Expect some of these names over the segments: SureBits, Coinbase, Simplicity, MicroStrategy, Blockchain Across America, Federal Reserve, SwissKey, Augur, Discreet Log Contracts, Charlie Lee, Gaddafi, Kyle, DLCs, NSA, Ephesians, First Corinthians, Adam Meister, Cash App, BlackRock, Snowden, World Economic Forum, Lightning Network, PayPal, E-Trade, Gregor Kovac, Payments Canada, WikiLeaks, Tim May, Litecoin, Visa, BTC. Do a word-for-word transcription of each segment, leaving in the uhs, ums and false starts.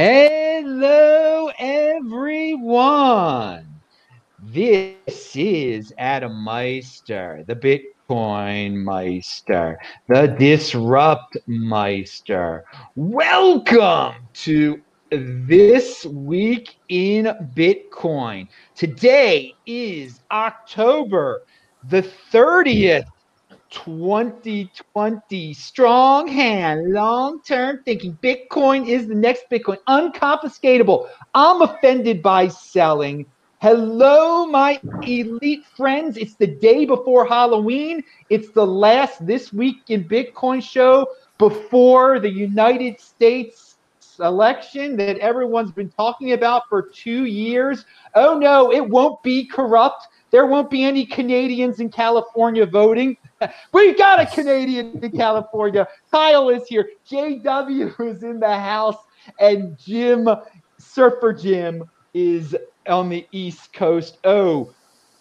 Hello, everyone. This is Adam Meister, the Bitcoin Meister, the Disrupt Meister. Welcome to This Week in Bitcoin. Today is October the thirtieth, twenty twenty. Strong hand, long-term thinking. Bitcoin is the next Bitcoin, unconfiscatable. I'm offended by selling. Hello, my elite friends. It's the day before Halloween. It's the last This Week in Bitcoin show before the United States election that everyone's been talking about for two years. Oh, no, it won't be corrupt. There won't be any Canadians in California voting. We got a Canadian in California. Kyle is here. J W is in the house. And Jim, Surfer Jim, is on the East Coast. Oh,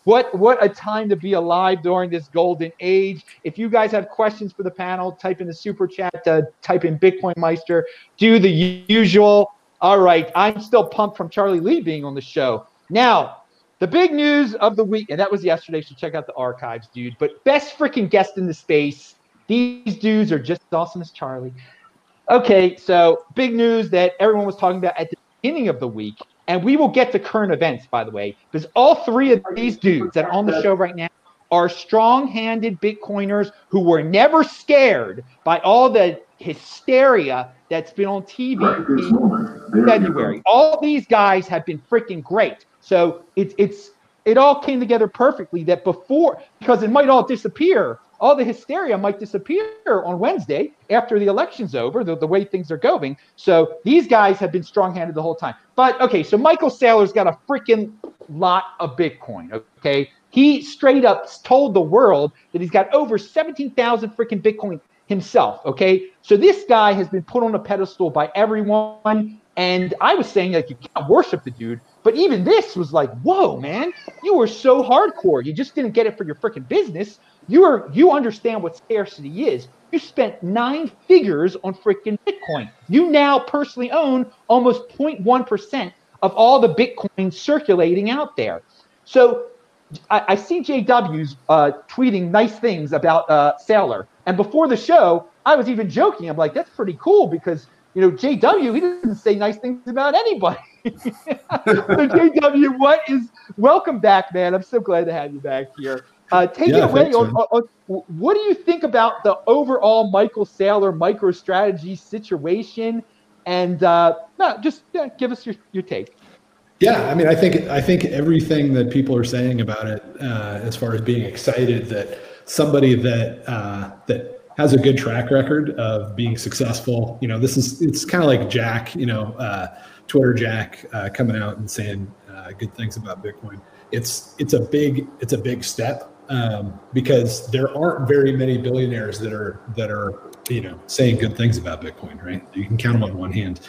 what what a time to be alive during this golden age. If you guys have questions for the panel, type in the super chat, uh, type in Bitcoin Meister, do the usual. All right, I'm still pumped from Charlie Lee being on the show. Now, the big news of the week, and that was yesterday, so check out the archives, dude. But best freaking guest in the space. These dudes are just as awesome as Charlie. Okay, so big news that everyone was talking about at the beginning of the week. And we will get to current events, by the way, because all three of these dudes that are on the show right now are strong-handed Bitcoiners who were never scared by all the hysteria that's been on T V in February. All these guys have been freaking great. So it, it's it all came together perfectly that before, because it might all disappear. All the hysteria might disappear on Wednesday after the election's over, the, the way things are going. So these guys have been strong-handed the whole time. But, okay, so Michael Saylor's got a freaking lot of Bitcoin, okay? He straight up told the world that he's got over seventeen thousand freaking Bitcoin himself, okay? So this guy has been put on a pedestal by everyone. And I was saying, like, you can't worship the dude. But even this was like, whoa, man, you were so hardcore. You just didn't get it for your freaking business. You are, you understand what scarcity is. You spent nine figures on freaking Bitcoin. You now personally own almost zero point one percent of all the Bitcoin circulating out there. So I, I see J W's uh, tweeting nice things about uh, Saylor. And before the show, I was even joking. I'm like, that's pretty cool because, you know, J W, he doesn't say nice things about anybody. So J W, what is welcome back, man. I'm so glad to have you back here. Uh, take yeah, it away. On, on, on, what do you think about the overall Michael Saylor MicroStrategy situation? And uh, no, just yeah, give us your, your take. Yeah, I mean, I think I think everything that people are saying about it, uh, as far as being excited that somebody that uh, that has a good track record of being successful, you know, this is it's kind of like Jack, you know, uh, Twitter Jack uh, coming out and saying uh, good things about Bitcoin. It's it's a big it's a big step. Um, because there aren't very many billionaires that are that are you know saying good things about Bitcoin, right? You can count them on one hand.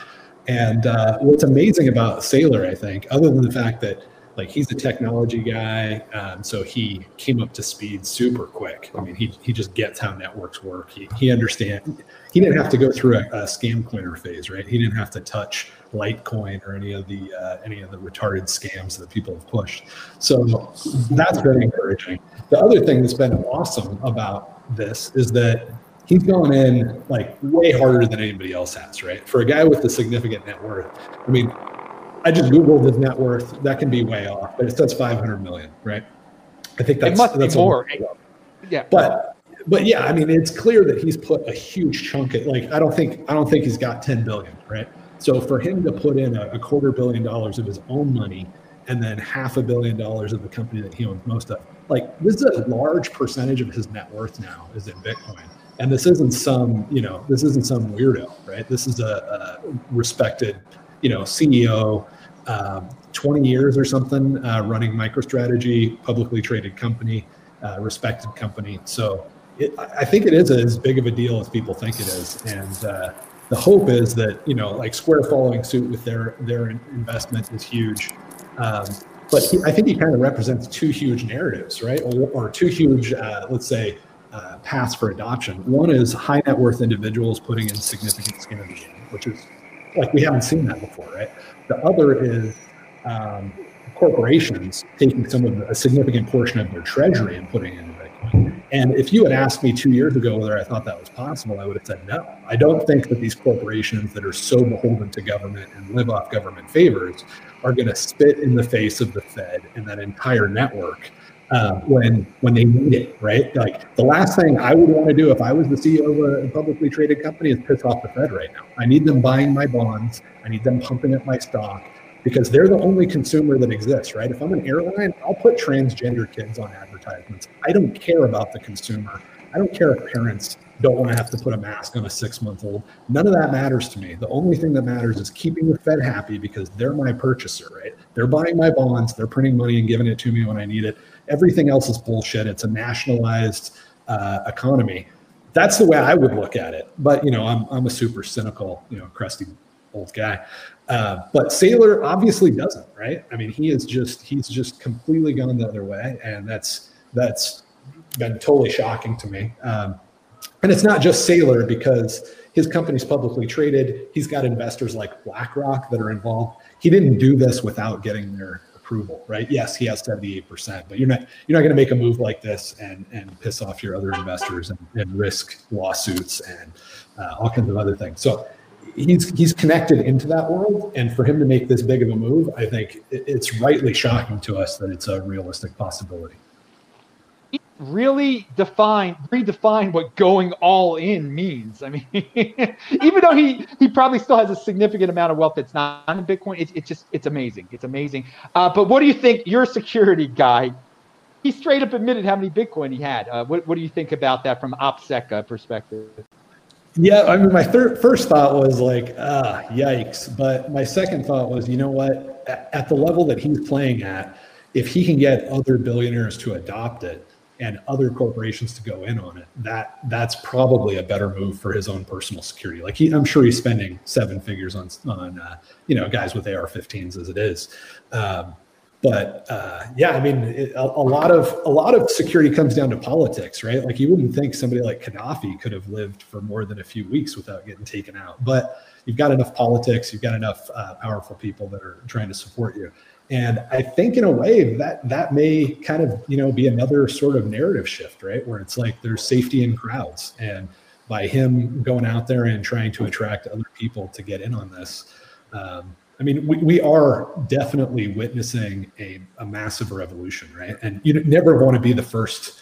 And uh, what's amazing about Saylor, I think, other than the fact that like he's a technology guy, um, so he came up to speed super quick. I mean, he he just gets how networks work. He he understands. He didn't have to go through a, a scam coiner phase, right? He didn't have to touch Litecoin or any of the uh, any of the retarded scams that people have pushed. So that's very encouraging. The other thing that's been awesome about this is that he's going in like way harder than anybody else has, right? For a guy with a significant net worth, I mean, I just Googled his net worth. That can be way off, but it says five hundred million, right? I think that's it must that's be more. Yeah, but. But yeah, I mean, it's clear that he's put a huge chunk of, like, I don't think I don't think he's got ten billion, right? So for him to put in a, a quarter billion dollars of his own money and then half a billion dollars of the company that he owns most of, like, this is a large percentage of his net worth now is in Bitcoin. And this isn't some, you know, this isn't some weirdo, right? This is a, a respected, you know, C E O, um, twenty years or something, uh, running MicroStrategy, publicly traded company, uh, respected company. So. It, I think it is as big of a deal as people think it is, and uh, the hope is that, you know, like Square following suit with their their investment is huge, um, but he, I think he kind of represents two huge narratives, right, or, or two huge, uh, let's say, uh, paths for adoption. One is high net worth individuals putting in significant scams, which is like we haven't seen that before, right? The other is um, corporations taking some of the, a significant portion of their treasury and putting it into Bitcoin. And if you had asked me two years ago whether I thought that was possible, I would have said no. I don't think that these corporations that are so beholden to government and live off government favors are going to spit in the face of the Fed and that entire network uh, when when they need it, right? Like the last thing I would want to do if I was the C E O of a publicly traded company is piss off the Fed right now. I need them buying my bonds. I need them pumping up my stock, because they're the only consumer that exists, right? If I'm an airline, I'll put transgender kids on advertisements. I don't care about the consumer. I don't care if parents don't want to have to put a mask on a six-month-old. None of that matters to me. The only thing that matters is keeping the Fed happy, because they're my purchaser, right? They're buying my bonds. They're printing money and giving it to me when I need it. Everything else is bullshit. It's a nationalized uh, economy. That's the way I would look at it. But, you know, I'm I'm a super cynical, you know, crusty old guy. Uh, but Saylor obviously doesn't, right? I mean, he is just, he's just completely gone the other way. And that's, that's been totally shocking to me. Um, and it's not just Saylor, because his company's publicly traded. He's got investors like BlackRock that are involved. He didn't do this without getting their approval, right? Yes, he has seventy-eight percent, but you're not, you're not going to make a move like this and, and piss off your other investors and, and risk lawsuits and uh, all kinds of other things. So He's he's connected into that world, and for him to make this big of a move, I think it's rightly shocking to us that it's a realistic possibility. It really defined, redefined what going all in means. I mean, even though he he probably still has a significant amount of wealth that's not in Bitcoin, it's it just it's amazing. It's amazing. Uh, but what do you think? Your security guy, he straight up admitted how many Bitcoin he had. Uh, what what do you think about that from OPSEC perspective? Yeah, I mean, my third, first thought was like, ah, yikes. But my second thought was, you know what? At, at the level that he's playing at, if he can get other billionaires to adopt it and other corporations to go in on it, that that's probably a better move for his own personal security. Like, he, I'm sure he's spending seven figures on on uh, you know, guys with A R fifteens as it is. Um, But uh, yeah, I mean, it, a, a lot of a lot of security comes down to politics, right? Like, you wouldn't think somebody like Gaddafi could have lived for more than a few weeks without getting taken out. But you've got enough politics, you've got enough uh, powerful people that are trying to support you. And I think in a way that that may kind of, you know, be another sort of narrative shift, right? Where it's like there's safety in crowds. And by him going out there and trying to attract other people to get in on this, um, I mean, we, we are definitely witnessing a, a massive revolution, right? And you never want to be the first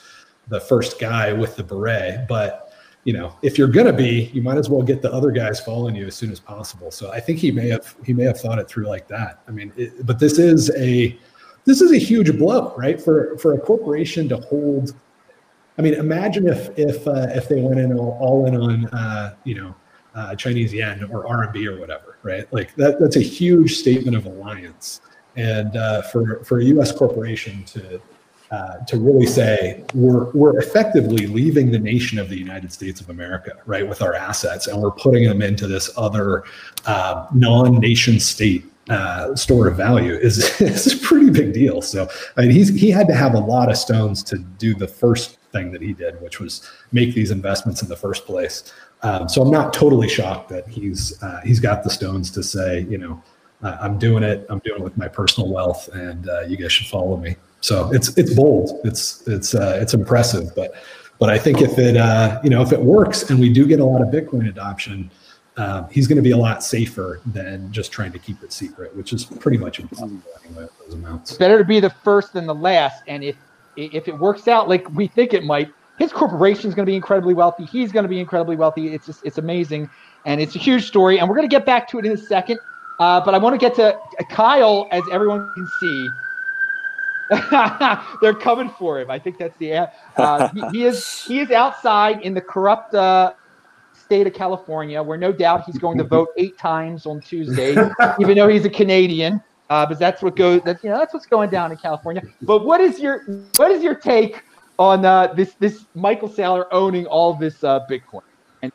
the first guy with the beret, but you know, if you're gonna be, you might as well get the other guys following you as soon as possible. So I think he may have he may have thought it through like that. I mean, it, but this is a this is a huge blow, right? For for a corporation to hold. I mean, imagine if if uh, if they went in all, all in on uh, you know. Uh, Chinese yen or R M B or whatever, right? Like that, that's a huge statement of alliance. And uh, for for a U S corporation to uh, to really say we're we're effectively leaving the nation of the United States of America, right, with our assets, and we're putting them into this other uh, non-nation state uh, store of value is is a pretty big deal. So I mean, he's he had to have a lot of stones to do the first thing that he did, which was make these investments in the first place. Um, so I'm not totally shocked that he's uh, he's got the stones to say, you know, uh, I'm doing it. I'm doing it with my personal wealth, and uh, you guys should follow me. So it's it's bold. It's it's uh, it's impressive. But but I think if it uh, you know, if it works and we do get a lot of Bitcoin adoption, uh, he's going to be a lot safer than just trying to keep it secret, which is pretty much impossible anyway with those amounts. It's better to be the first than the last. And if if it works out like we think it might, his corporation is going to be incredibly wealthy. He's going to be incredibly wealthy. It's just, it's amazing. And it's a huge story. And we're going to get back to it in a second. Uh, but I want to get to Kyle, as everyone can see. They're coming for him. I think that's the uh, – he, he is he is outside in the corrupt uh, state of California, where no doubt he's going to vote eight times on Tuesday, even though he's a Canadian. Uh, but that's what goes – that's, you know, that's what's going down in California. But what is your what is your take – on uh, this this Michael Saylor owning all this uh, Bitcoin and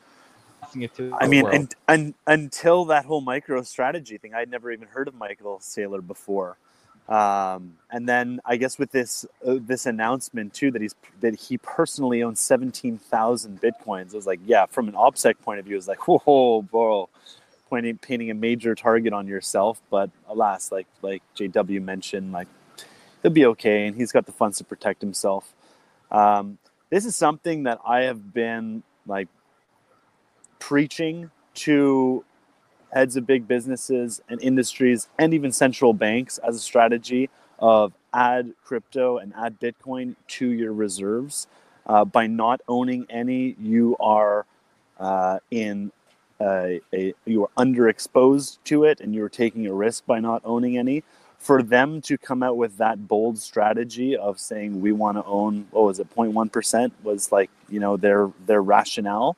passing it to I mean, and, and until that whole MicroStrategy thing, I'd never even heard of Michael Saylor before. Um, and then I guess with this uh, this announcement too that he's that he personally owns seventeen thousand Bitcoins, I was like, yeah, from an OPSEC point of view, it's like, whoa, bro, pointing, painting a major target on yourself. But alas, like like J W mentioned, like he'll be okay, and he's got the funds to protect himself. Um, this is something that I have been like preaching to heads of big businesses and industries, and even central banks, as a strategy of add crypto and add Bitcoin to your reserves. Uh, by not owning any, you are uh, in a, a you are underexposed to it, and you are taking a risk by not owning any. For them to come out with that bold strategy of saying we want to own, what was it, zero point one percent was like, you know, their their rationale.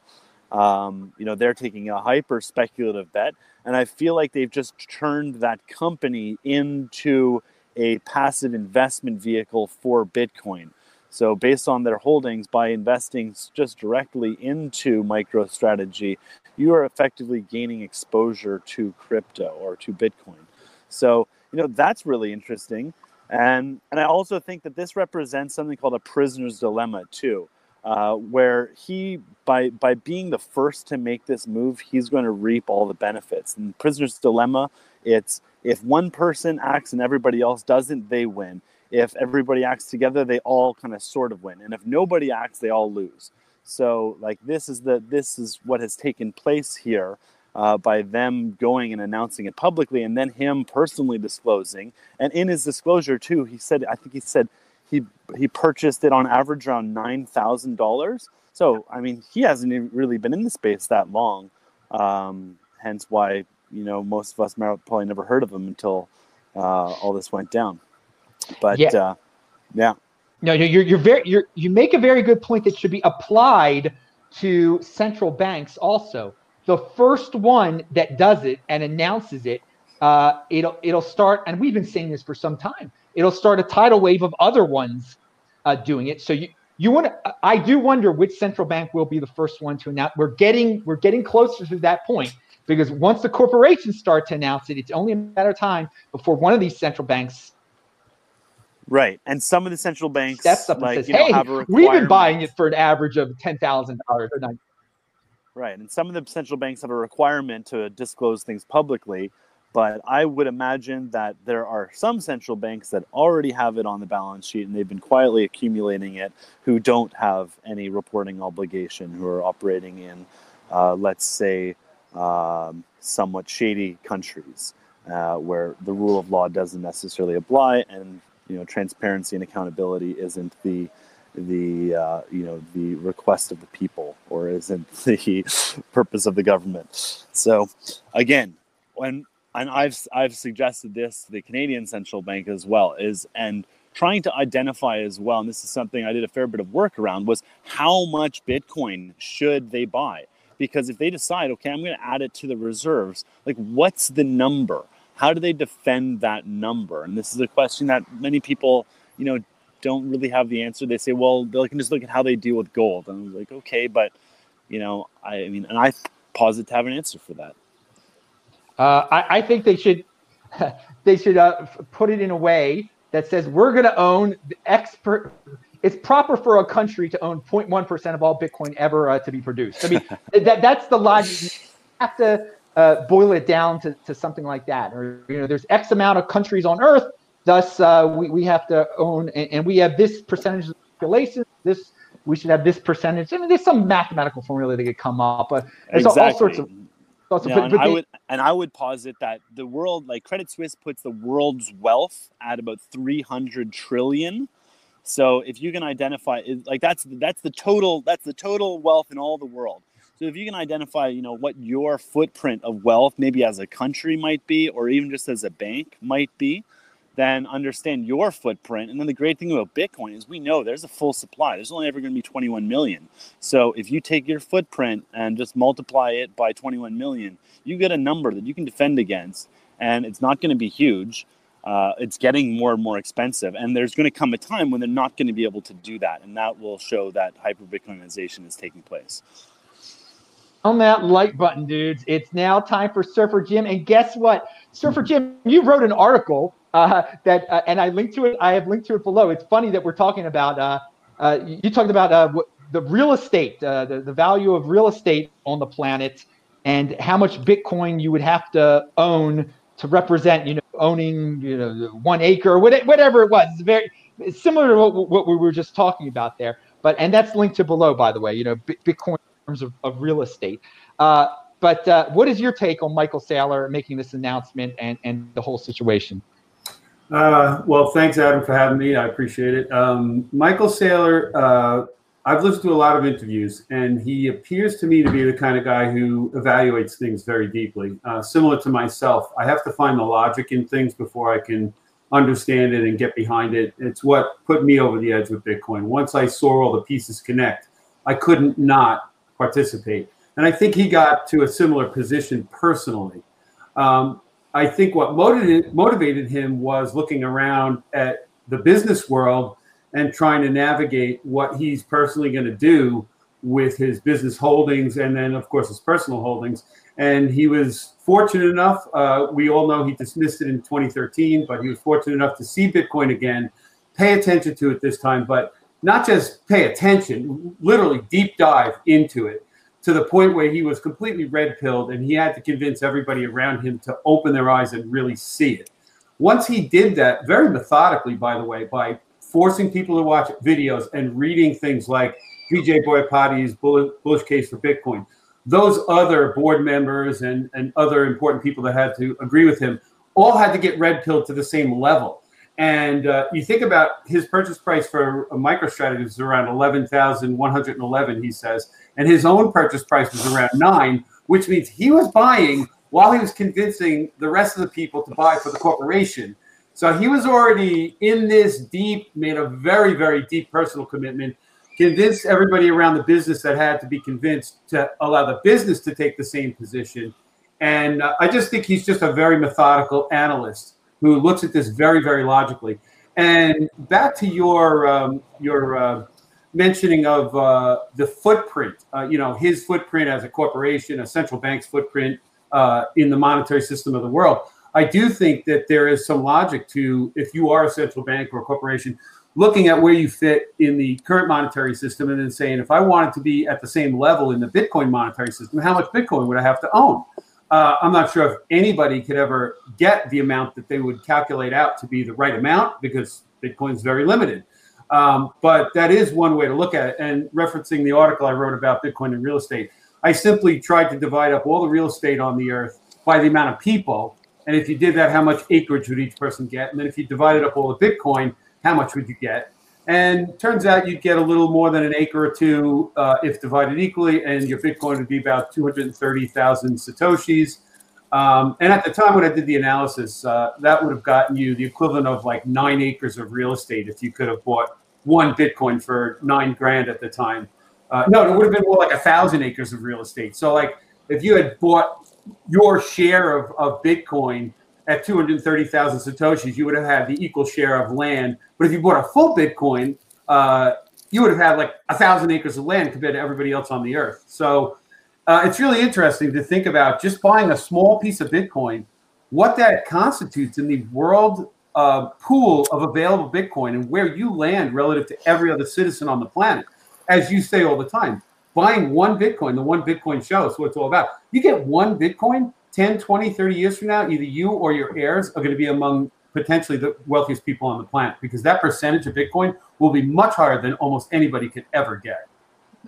Um, you know, they're taking a hyper speculative bet, and I feel like they've just turned that company into a passive investment vehicle for Bitcoin. So based on their holdings, by investing just directly into MicroStrategy, you are effectively gaining exposure to crypto or to Bitcoin. So, you know, that's really interesting. And, and I also think that this represents something called a prisoner's dilemma too. Uh, where he, by by being the first to make this move, he's going to reap all the benefits. And prisoner's dilemma, it's if one person acts and everybody else doesn't, they win. If everybody acts together, they all kind of sort of win. And if nobody acts, they all lose. So like this is the this is what has taken place here uh, by them going and announcing it publicly, and then him personally disclosing. And in his disclosure too, he said, I think he said, He he purchased it on average around nine thousand dollars. So, I mean, he hasn't even really been in the space that long. Um, hence why, you know, most of us probably never heard of him until uh, all this went down. But, yeah. Uh, yeah. No, you're, you're very, you're, you make a very good point that should be applied to central banks also. The first one that does it and announces it, uh, it'll it'll start, and we've been saying this for some time, it'll start a tidal wave of other ones uh, doing it. So you you want to, I do wonder which central bank will be the first one to announce. We're getting we're getting closer to that point, because once the corporations start to announce it, it's only a matter of time before one of these central banks. Right, and some of the central banks steps up like, and says, "Hey, know, have a we've been buying it for an average of ten thousand dollars or nine." Right, and some of the central banks have a requirement to disclose things publicly. But I would imagine that there are some central banks that already have it on the balance sheet and they've been quietly accumulating it, who don't have any reporting obligation, who are operating in, uh, let's say, um, somewhat shady countries uh, where the rule of law doesn't necessarily apply, and you know transparency and accountability isn't the the uh, you know the request of the people, or isn't the purpose of the government. So again, when And I've I've suggested this to the Canadian Central Bank as well, is and trying to identify as well, and this is something I did a fair bit of work around, was how much Bitcoin should they buy? Because if they decide, okay, I'm going to add it to the reserves, like what's the number? How do they defend that number? And this is a question that many people, you know, don't really have the answer. They say, well, they can just look at how they deal with gold. And I was like, okay, but, you know, I, I mean, and I posit to have an answer for that. Uh, I, I think they should they should uh, put it in a way that says we're going to own the expert. It's proper for a country to own zero point one percent of all Bitcoin ever uh, to be produced. I mean, that that's the logic. You have to uh, boil it down to, to something like that. Or, you know, there's X amount of countries on Earth. Thus, uh, we, we have to own, and, and we have this percentage of the population. This we should have this percentage. I mean, there's some mathematical formula that could come up, but there's exactly. all, all sorts of. Also, no, but, but and, they, I would, and I would posit that the world, like Credit Suisse puts the world's wealth at about three hundred trillion. So if you can identify, like that's that's the total that's the total wealth in all the world. So if you can identify, you know, what your footprint of wealth maybe as a country might be, or even just as a bank might be, then understand your footprint. And then the great thing about Bitcoin is we know there's a full supply. There's only ever going to be twenty-one million. So if you take your footprint and just multiply it by twenty-one million, you get a number that you can defend against, and it's not going to be huge. Uh, it's getting more and more expensive, and there's going to come a time when they're not going to be able to do that, and that will show that hyper-Bitcoinization is taking place. On that like button, dudes, it's now time for Surfer Jim, and guess what? Surfer Jim, you wrote an article Uh, that uh, and I linked to it. I have linked to it below. It's funny that we're talking about. Uh, uh, you talked about uh, the real estate, uh, the the value of real estate on the planet, and how much Bitcoin you would have to own to represent, you know, owning, you know, one acre, whatever it was. It's very it's similar to what, what we were just talking about there. But and that's linked to below, by the way, you know, Bitcoin in terms of, of real estate. Uh, but uh, what is your take on Michael Saylor making this announcement and, and the whole situation? Uh, well, thanks, Adam, for having me. I appreciate it. Um, Michael Saylor, uh, I've listened to a lot of interviews, and he appears to me to be the kind of guy who evaluates things very deeply, uh, similar to myself. I have to find the logic in things before I can understand it and get behind it. It's what put me over the edge with Bitcoin. Once I saw all the pieces connect, I couldn't not participate. And I think he got to a similar position personally. Um, I think what motivated, motivated him was looking around at the business world and trying to navigate what he's personally going to do with his business holdings and then, of course, his personal holdings. And he was fortunate enough, uh, we all know he dismissed it in twenty thirteen, but he was fortunate enough to see Bitcoin again, pay attention to it this time, but not just pay attention, literally deep dive into it, to the point where he was completely red-pilled and he had to convince everybody around him to open their eyes and really see it. Once he did that, very methodically, by the way, by forcing people to watch videos and reading things like Vijay Boyapati's Bullish Case for Bitcoin, those other board members and, and other important people that had to agree with him all had to get red-pilled to the same level. And uh, you think about his purchase price for a MicroStrategy is around eleven thousand one hundred eleven, he says, and his own purchase price was around nine, which means he was buying while he was convincing the rest of the people to buy for the corporation. So he was already in this deep, made a very, very deep personal commitment, convinced everybody around the business that had to be convinced to allow the business to take the same position. And uh, I just think he's just a very methodical analyst who looks at this very, very logically. And back to your um, your uh, mentioning of uh, the footprint, uh, you know, his footprint as a corporation, a central bank's footprint uh, in the monetary system of the world. I do think that there is some logic to, if you are a central bank or a corporation, looking at where you fit in the current monetary system and then saying, if I wanted to be at the same level in the Bitcoin monetary system, how much Bitcoin would I have to own? Uh, I'm not sure if anybody could ever get the amount that they would calculate out to be the right amount because Bitcoin's very limited. Um, but that is one way to look at it. And referencing the article I wrote about Bitcoin and real estate, I simply tried to divide up all the real estate on the earth by the amount of people. And if you did that, how much acreage would each person get? And then if you divided up all the Bitcoin, how much would you get? And turns out you'd get a little more than an acre or two uh, if divided equally, and your Bitcoin would be about two hundred thirty thousand Satoshis. Um, and at the time when I did the analysis, uh, that would have gotten you the equivalent of like nine acres of real estate if you could have bought one Bitcoin for nine grand at the time. Uh, no, it would have been more like a thousand acres of real estate. So like if you had bought your share of, of Bitcoin at two hundred thirty thousand Satoshis, you would have had the equal share of land. But if you bought a full Bitcoin, uh, you would have had like a thousand acres of land compared to everybody else on the earth. So uh, it's really interesting to think about just buying a small piece of Bitcoin, what that constitutes in the world uh, pool of available Bitcoin and where you land relative to every other citizen on the planet. As you say all the time, buying one Bitcoin, the One Bitcoin Show is what it's all about. You get one Bitcoin, ten, twenty, thirty years from now, either you or your heirs are going to be among potentially the wealthiest people on the planet, because that percentage of Bitcoin will be much higher than almost anybody could ever get.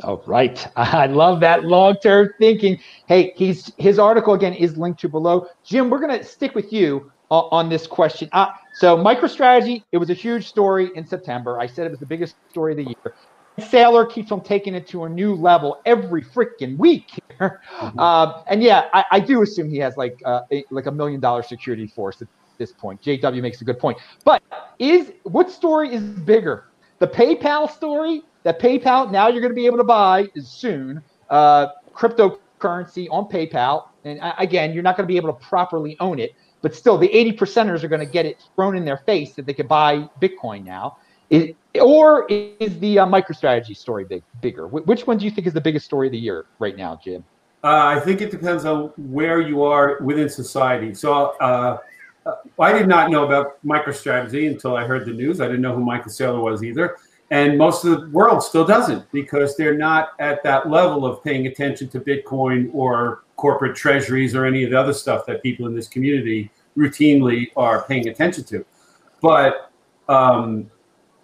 All right. I love that long-term thinking. Hey, he's, his article, again, is linked to below. Jim, we're going to stick with you uh, on this question. Uh, so MicroStrategy, it was a huge story in September. I said it was the biggest story of the year. Saylor keeps on taking it to a new level every freaking week here. Mm-hmm. um, and yeah, I, I do assume he has like uh, a, like a million dollar security force at this point. J W makes a good point. But is what story is bigger? The PayPal story, that PayPal now you're going to be able to buy is soon uh, cryptocurrency on PayPal, and uh, again, you're not going to be able to properly own it, but still the eighty percenters are going to get it thrown in their face that they could buy Bitcoin now. It, or is the uh, MicroStrategy story big, bigger? Wh which one do you think is the biggest story of the year right now, Jim? Uh, I think it depends on where you are within society. So uh, I did not know about MicroStrategy until I heard the news. I didn't know who Michael Saylor was either. And most of the world still doesn't, because they're not at that level of paying attention to Bitcoin or corporate treasuries or any of the other stuff that people in this community routinely are paying attention to. But um,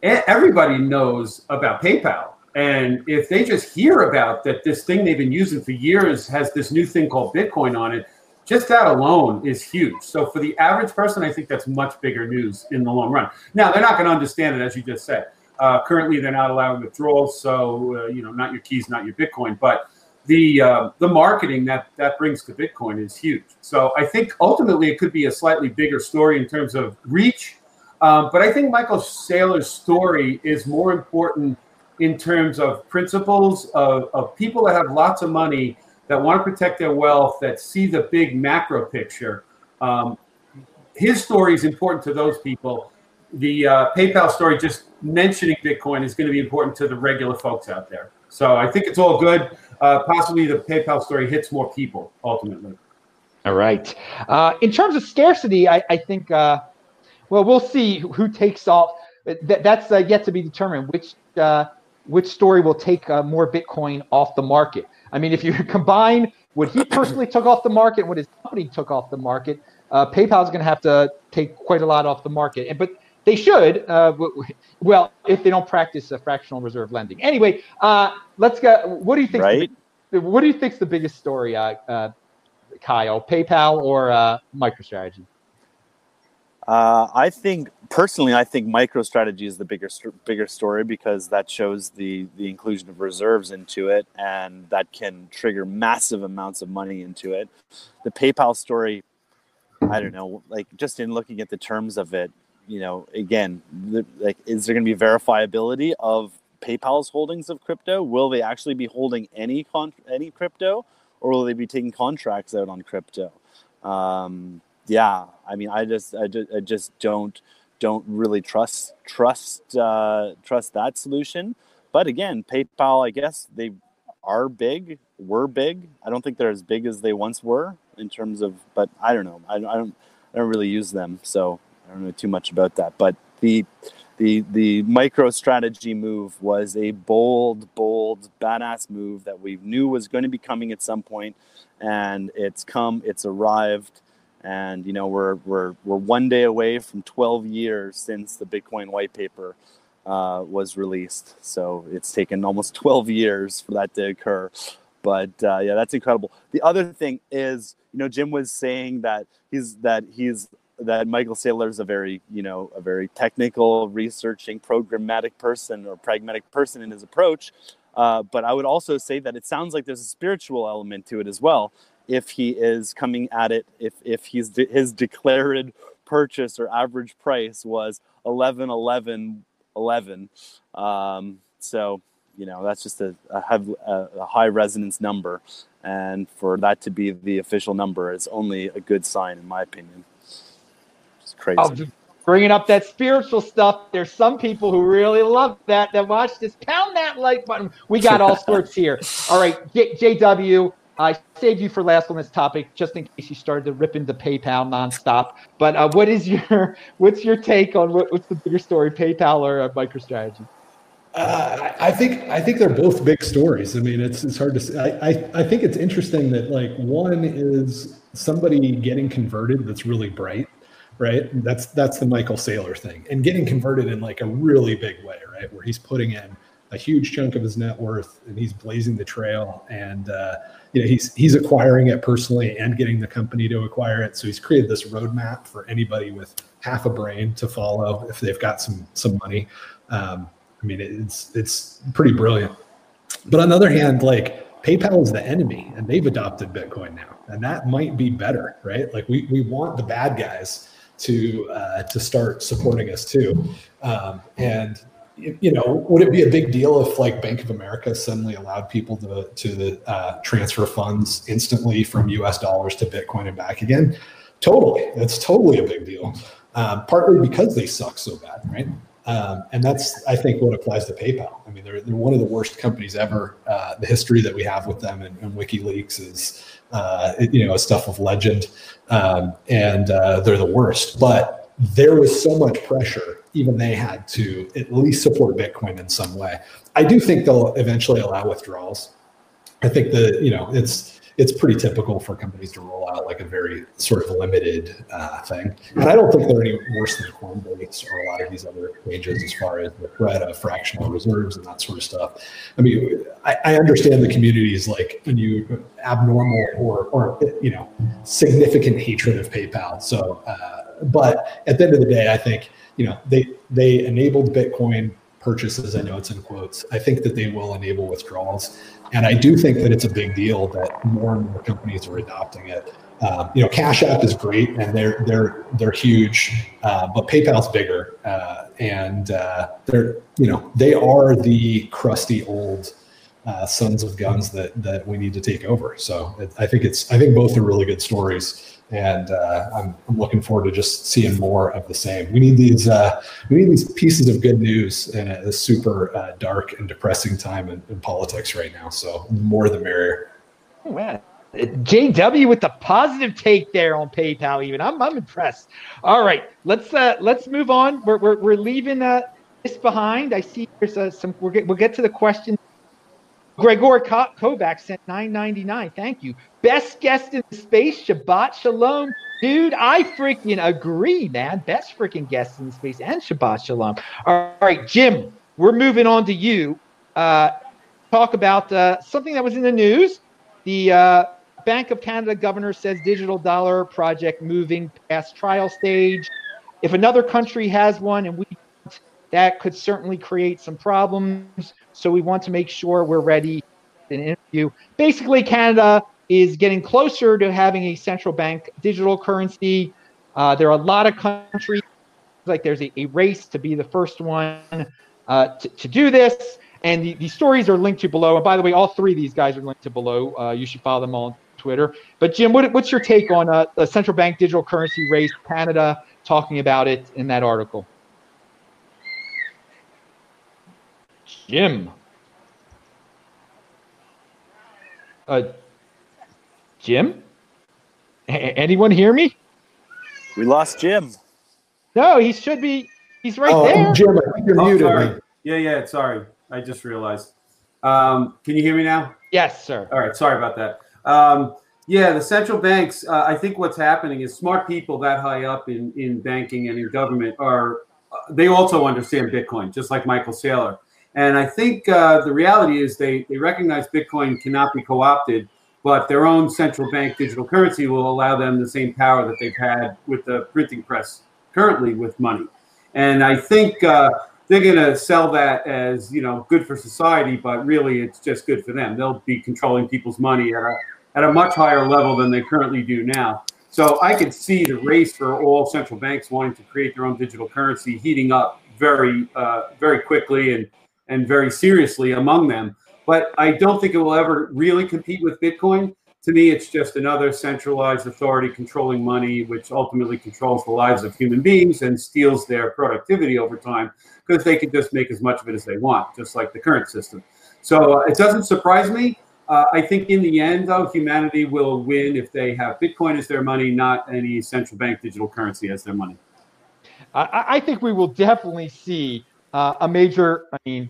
everybody knows about PayPal. And if they just hear about that this thing they've been using for years has this new thing called Bitcoin on it, just that alone is huge. So for the average person, I think that's much bigger news in the long run. Now, they're not going to understand it, as you just said. Uh, currently, they're not allowing withdrawals, so uh, you know, not your keys, not your Bitcoin. But the uh, the marketing that that brings to Bitcoin is huge. So I think ultimately it could be a slightly bigger story in terms of reach. Um, but I think Michael Saylor's story is more important in terms of principles of, of people that have lots of money that want to protect their wealth, that see the big macro picture. Um, his story is important to those people. The uh, PayPal story, just mentioning Bitcoin, is going to be important to the regular folks out there. So I think it's all good. Uh, possibly the PayPal story hits more people ultimately. All right. Uh, in terms of scarcity, I, I think, uh, well, we'll see who takes off. That, that's uh, yet to be determined, which uh, which story will take uh, more Bitcoin off the market. I mean, if you combine what he personally took off the market, what his company took off the market, uh, PayPal is going to have to take quite a lot off the market. And but they should, uh, well, if they don't practice a fractional reserve lending. Anyway, uh, let's go. What do you think? Right? The, what do you think's the biggest story, uh, uh, Kyle? PayPal or uh, MicroStrategy? Uh, I think personally, I think MicroStrategy is the bigger, bigger story, because that shows the the inclusion of reserves into it, and that can trigger massive amounts of money into it. The PayPal story, I don't know, like just in looking at the terms of it. You know, again, like, is there going to be verifiability of PayPal's holdings of crypto? Will they actually be holding any con- any crypto, or will they be taking contracts out on crypto? Um, yeah, I mean, I just, I just, I just don't, don't really trust, trust, uh, trust that solution. But again, PayPal, I guess they are big, were big. I don't think they're as big as they once were in terms of, but I don't know. I, I don't, I don't really use them, so I don't know too much about that, but the the the MicroStrategy move was a bold, bold, badass move that we knew was going to be coming at some point, and it's come, it's arrived, and you know we're we're we're one day away from twelve years since the Bitcoin white paper uh, was released. So it's taken almost twelve years for that to occur, but uh, yeah, that's incredible. The other thing is, you know, Jim was saying that he's that he's. that Michael Saylor is a very, you know, a very technical, researching, programmatic person or pragmatic person in his approach. Uh, but I would also say that it sounds like there's a spiritual element to it as well. If he is coming at it, if if he's de- his declared purchase or average price was eleven eleven eleven, um, so you know that's just a, a, a high resonance number, and for that to be the official number is only a good sign, in my opinion. Crazy. Oh, bringing up that spiritual stuff. There's some people who really love that. That watch this. Pound that like button. We got all sorts here. All right, J- JW, I saved you for last on this topic, just in case you started to rip into PayPal nonstop. But uh, what is your what's your take on what, what's the bigger story, PayPal or uh, MicroStrategy? Uh, I think I think they're both big stories. I mean, it's it's hard to say. I, I I think it's interesting that like one is somebody getting converted that's really bright. Right, that's that's the Michael Saylor thing, and getting converted in like a really big way, right? Where he's putting in a huge chunk of his net worth, and he's blazing the trail, and uh, you know he's he's acquiring it personally and getting the company to acquire it. So he's created this roadmap for anybody with half a brain to follow if they've got some some money. Um, I mean, it's it's pretty brilliant. But on the other hand, like, PayPal is the enemy, and they've adopted Bitcoin now, and that might be better, right? Like we we want the bad guys to uh, to start supporting us too. Um, and, you know, would it be a big deal if like Bank of America suddenly allowed people to, to uh, transfer funds instantly from U S dollars to Bitcoin and back again? Totally, that's totally a big deal. Um, partly because they suck so bad, right? Um, and that's, I think, what applies to PayPal. I mean, they're they're one of the worst companies ever. Uh, the history that we have with them and, and WikiLeaks is, uh, you know, a stuff of legend, um, and uh, they're the worst. But there was so much pressure even they had to at least support Bitcoin in some way. I do think they'll eventually allow withdrawals. I think that, you know, it's it's pretty typical for companies to roll out like a very sort of limited uh, thing. And I don't think they're any worse than Coinbase or a lot of these other exchanges as far as the threat of fractional reserves and that sort of stuff. I mean, I, I understand the community is like a new abnormal or, or, you know, significant hatred of PayPal. So, uh, but at the end of the day, I think, you know, they, they enabled Bitcoin purchases. I know it's in quotes. I think that they will enable withdrawals. And I do think that it's a big deal that more and more companies are adopting it. Um, you know, Cash App is great, and they're they're they're huge, uh, but PayPal's bigger, uh, and uh, they're you know they are the crusty old uh, sons of guns that that we need to take over. So it, I think it's I think both are really good stories, and uh, I'm I'm looking forward to just seeing more of the same. We need these uh, we need these pieces of good news in a, a super uh, dark and depressing time in, in politics right now. So the more the merrier. Oh, man. J W with the positive take there on PayPal. Even I'm I'm impressed. All right, let's uh, let's move on. We're we're, we're leaving uh, this behind. I see there's uh, some. We'll get we'll get to the question. Gregor Kovac sent nine ninety-nine. Thank you. Best guest in the space. Shabbat shalom, dude. I freaking agree, man. Best freaking guest in the space and Shabbat shalom. All right, Jim. We're moving on to you. Uh, talk about uh, something that was in the news. The uh, Bank of Canada governor says digital dollar project moving past trial stage. If another country has one and we don't, that could certainly create some problems. So we want to make sure we're ready in an interview. Basically, Canada is getting closer to having a central bank digital currency. Uh, there are a lot of countries, like there's a, a race to be the first one uh, to, to do this. And the, the stories are linked to below. And by the way, all three of these guys are linked to below. Uh, you should follow them all on Twitter. But Jim, what, what's your take on uh, a central bank digital currency race, Canada talking about it in that article? Jim. Uh, Jim? A- anyone hear me? We lost Jim. No, he should be. He's right oh, there. Jim, I think you're oh, muted. Sorry. Yeah, yeah, sorry. I just realized. Um, can you hear me now? Yes, sir. All right. Sorry about that. Um, yeah, the central banks, uh, I think what's happening is smart people that high up in, in banking and in government are, uh, they also understand Bitcoin, just like Michael Saylor. And I think uh, the reality is they, they recognize Bitcoin cannot be co-opted, but their own central bank digital currency will allow them the same power that they've had with the printing press currently with money. And I think... Uh, They're going to sell that as, you know, good for society, but really it's just good for them. They'll be controlling people's money at a, at a much higher level than they currently do now. So I could see the race for all central banks wanting to create their own digital currency heating up very, uh, very quickly and, and very seriously among them. But I don't think it will ever really compete with Bitcoin. To me, it's just another centralized authority controlling money, which ultimately controls the lives of human beings and steals their productivity over time, because they can just make as much of it as they want, just like the current system. So uh, it doesn't surprise me. Uh, I think in the end, though, humanity will win if they have Bitcoin as their money, not any central bank digital currency as their money. I, I think we will definitely see uh, a major, I mean,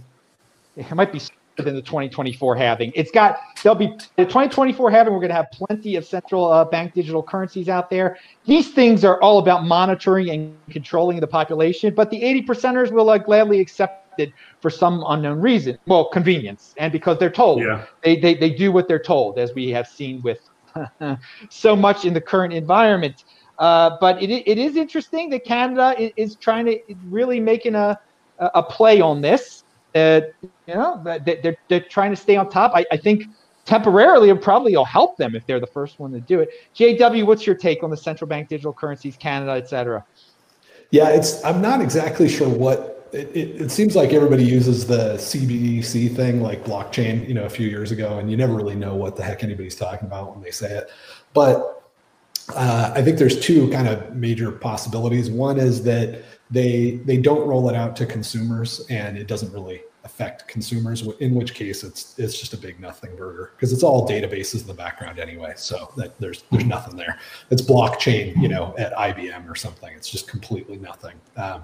it might be than the twenty twenty-four halving. It's got, there'll be the twenty twenty-four halving. We're going to have plenty of central uh, bank digital currencies out there. These things are all about monitoring and controlling the population, but the eighty percenters will uh, gladly accept it for some unknown reason. Well, convenience. And because they're told, yeah. they, they, they do what they're told, as we have seen with so much in the current environment. Uh, but it it is interesting that Canada is, is trying to really making a, a play on this. Uh, you know, they're, they're trying to stay on top. I, I think temporarily it probably will help them if they're the first one to do it. J W, what's your take on the central bank digital currencies, Canada, et cetera? Yeah, it's, I'm not exactly sure what, it, it, it seems like everybody uses the C B D C thing like blockchain, you know, a few years ago, and you never really know what the heck anybody's talking about when they say it. But uh, I think there's two kind of major possibilities. One is that They they don't roll it out to consumers, and it doesn't really affect consumers. In which case, it's it's just a big nothing burger because it's all databases in the background anyway. So that there's there's nothing there. It's blockchain, you know, at I B M or something. It's just completely nothing. Um,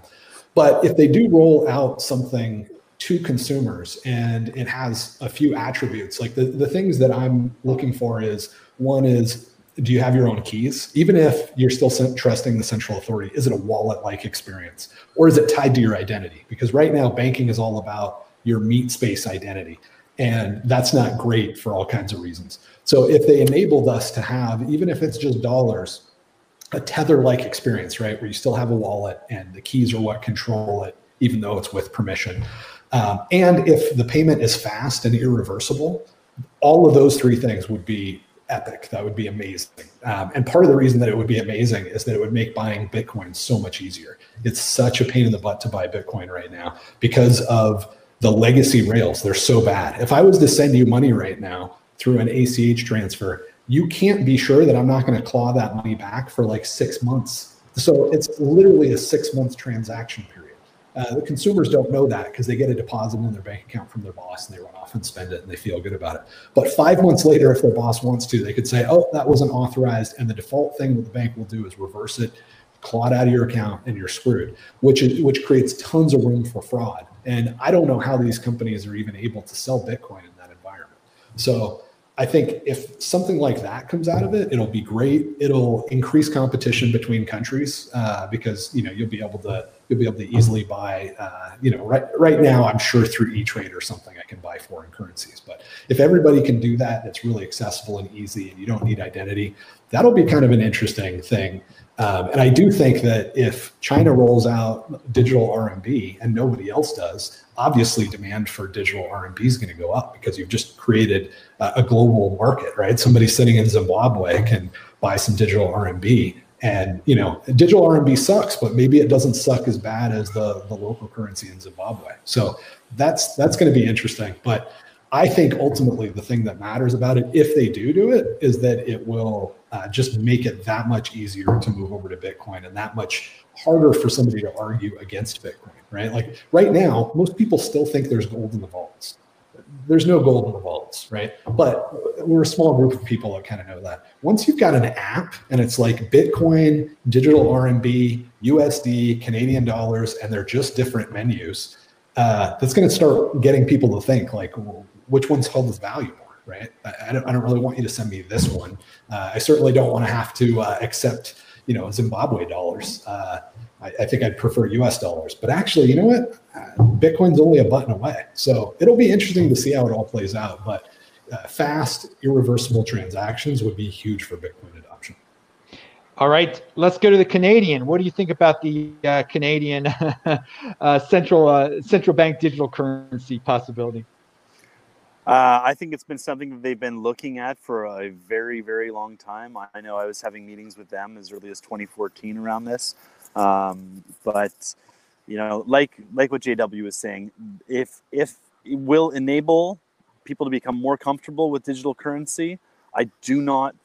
But if they do roll out something to consumers and it has a few attributes, like the, the things that I'm looking for is, one is, do you have your own keys? Even if you're still trusting the central authority, is it a wallet-like experience? Or is it tied to your identity? Because right now, banking is all about your meat space identity. And that's not great for all kinds of reasons. So if they enabled us to have, even if it's just dollars, a Tether-like experience, right? Where you still have a wallet and the keys are what control it, even though it's with permission. Um, and if the payment is fast and irreversible, all of those three things would be epic. That would be amazing. Um, and part of the reason that it would be amazing is that it would make buying Bitcoin so much easier. It's such a pain in the butt to buy Bitcoin right now because of the legacy rails. They're so bad. If I was to send you money right now through an A C H transfer, you can't be sure that I'm not going to claw that money back for like six months. So it's literally a six-month transaction period. Uh, the consumers don't know that because they get a deposit in their bank account from their boss and they run off and spend it and they feel good about it. But five months later, if their boss wants to, they could say, oh, that wasn't authorized. And the default thing that the bank will do is reverse it, claw it out of your account, and you're screwed, which is, which creates tons of room for fraud. And I don't know how these companies are even able to sell Bitcoin in that environment. So I think if something like that comes out of it, it'll be great. It'll increase competition between countries uh, because, you know, you'll be able to you'll be able to easily buy, uh, you know, right right now, I'm sure through E-Trade or something, I can buy foreign currencies. But if everybody can do that, it's really accessible and easy and you don't need identity. That'll be kind of an interesting thing. Um, and I do think that if China rolls out digital R M B and nobody else does, obviously demand for digital R M B is going to go up because you've just created a, a global market, right? Somebody sitting in Zimbabwe can buy some digital R M B. And, you know, digital R M B sucks, but maybe it doesn't suck as bad as the, the local currency in Zimbabwe. So that's that's going to be interesting. But I think ultimately the thing that matters about it, if they do do it, is that it will uh, just make it that much easier to move over to Bitcoin and that much harder for somebody to argue against Bitcoin, right? Like right now, most people still think there's gold in the vaults. There's no gold in the vaults, right? But we're a small group of people that kind of know that. Once you've got an app and it's like Bitcoin, digital R M B, U S D, Canadian dollars, and they're just different menus, uh, that's going to start getting people to think like, well, which one's held as value more, right? I, I, don't, I don't really want you to send me this one. Uh, I certainly don't want to have to uh, accept, you know, Zimbabwe dollars. Uh, I, I think I'd prefer U S dollars. But actually, you know what? Bitcoin's only a button away. So it'll be interesting to see how it all plays out. But uh, fast, irreversible transactions would be huge for Bitcoin adoption. All right, let's go to the Canadian. What do you think about the uh, Canadian uh, central uh, central bank digital currency possibility? Uh, I think it's been something that they've been looking at for a very, very long time. I know I was having meetings with them as early as twenty fourteen around this. Um, but, you know, like like what J W was saying, if, if it will enable people to become more comfortable with digital currency, I do not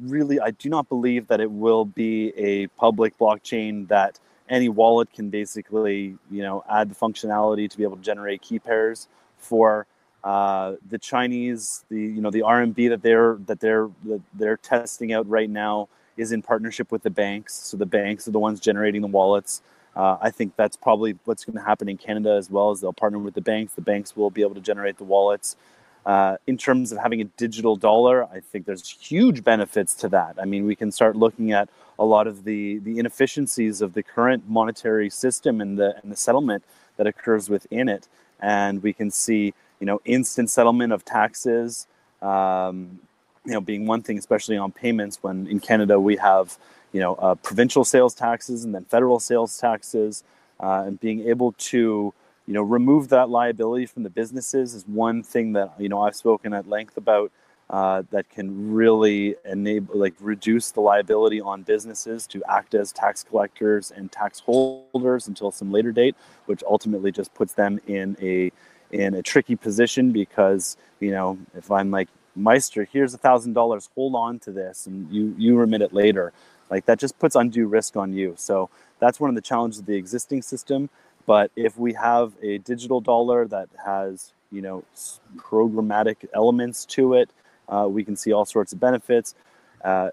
really, I do not believe that it will be a public blockchain that any wallet can basically, you know, add the functionality to be able to generate key pairs for. Uh, the Chinese, the you know the R M B that they're that they're that they're testing out right now is in partnership with the banks. So the banks are the ones generating the wallets. Uh, I think that's probably what's going to happen in Canada as well. As they'll partner with the banks, the banks will be able to generate the wallets. Uh, in terms of having a digital dollar, I think there's huge benefits to that. I mean, we can start looking at a lot of the the inefficiencies of the current monetary system and the and the settlement that occurs within it, and we can see. You know, instant settlement of taxes, um, you know, being one thing, especially on payments, when in Canada we have, you know, uh, provincial sales taxes and then federal sales taxes, uh, and being able to, you know, remove that liability from the businesses is one thing that, you know, I've spoken at length about uh, that can really enable, like reduce the liability on businesses to act as tax collectors and tax holders until some later date, which ultimately just puts them in a in a tricky position because, you know, if I'm like, Meister, here's a thousand dollars, hold on to this and you, you remit it later. Like that just puts undue risk on you. So that's one of the challenges of the existing system. But if we have a digital dollar that has, you know, programmatic elements to it, uh, we can see all sorts of benefits. Uh,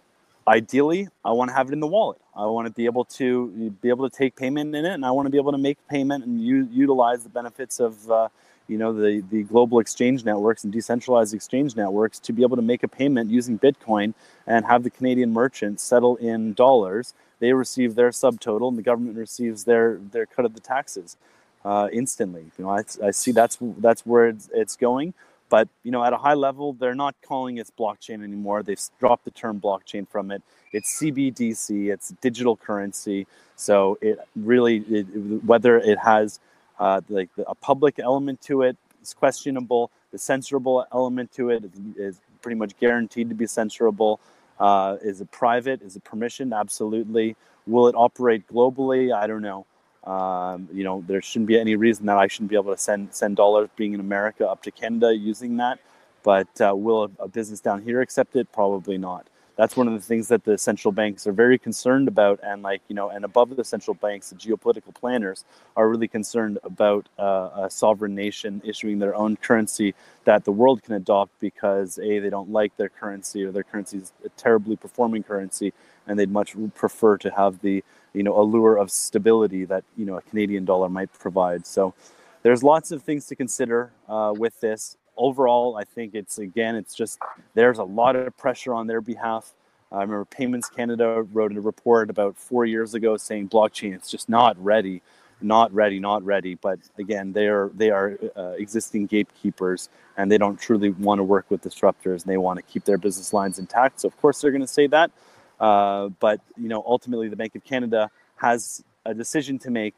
ideally, I want to have it in the wallet. I want to be able to be able to take payment in it, and I want to be able to make payment and u- utilize the benefits of uh, you know, the the global exchange networks and decentralized exchange networks to be able to make a payment using Bitcoin and have the Canadian merchant settle in dollars. They receive their subtotal, and the government receives their their cut of the taxes uh, instantly. You know, I, I see that's that's where it's, it's going. But, you know, at a high level, they're not calling it blockchain anymore. They've dropped the term blockchain from it. It's C B D C. It's digital currency. So it really, it, whether it has uh, like a public element to it, it's questionable. The censorable element to it is pretty much guaranteed to be censorable. Uh, is it private? Is it permissioned? Absolutely. Will it operate globally? I don't know. Um, you know, there shouldn't be any reason that I shouldn't be able to send send dollars being in America up to Canada using that. But uh, will a, a business down here accept it? Probably not. That's one of the things that the central banks are very concerned about. And like, you know, and above the central banks, the geopolitical planners are really concerned about uh, a sovereign nation issuing their own currency that the world can adopt because A, they don't like their currency, or their currency is a terribly performing currency, and they'd much prefer to have the, you know, allure of stability that, you know, a Canadian dollar might provide. So there's lots of things to consider uh, with this. Overall, I think it's, again, it's just, there's a lot of pressure on their behalf. I remember Payments Canada wrote a report about four years ago saying blockchain, it's just not ready, not ready, not ready. But again, they are, they are uh, existing gatekeepers, and they don't truly want to work with disruptors, and they want to keep their business lines intact. So of course they're going to say that. Uh, but, you know, ultimately, the Bank of Canada has a decision to make.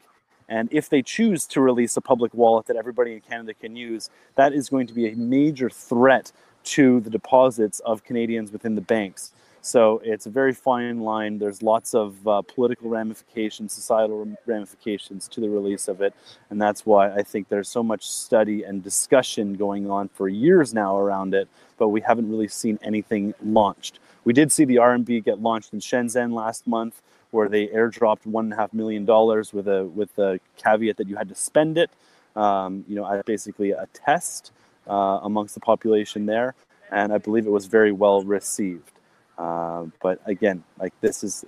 And if they choose to release a public wallet that everybody in Canada can use, that is going to be a major threat to the deposits of Canadians within the banks. So it's a very fine line. There's lots of uh, political ramifications, societal ramifications to the release of it. And that's why I think there's so much study and discussion going on for years now around it, but we haven't really seen anything launched. We did see the R M B get launched in Shenzhen last month, where they airdropped one and a half million dollars with a with a caveat that you had to spend it, um, you know, as basically a test uh, amongst the population there, and I believe it was very well received. Uh, but again, like this is,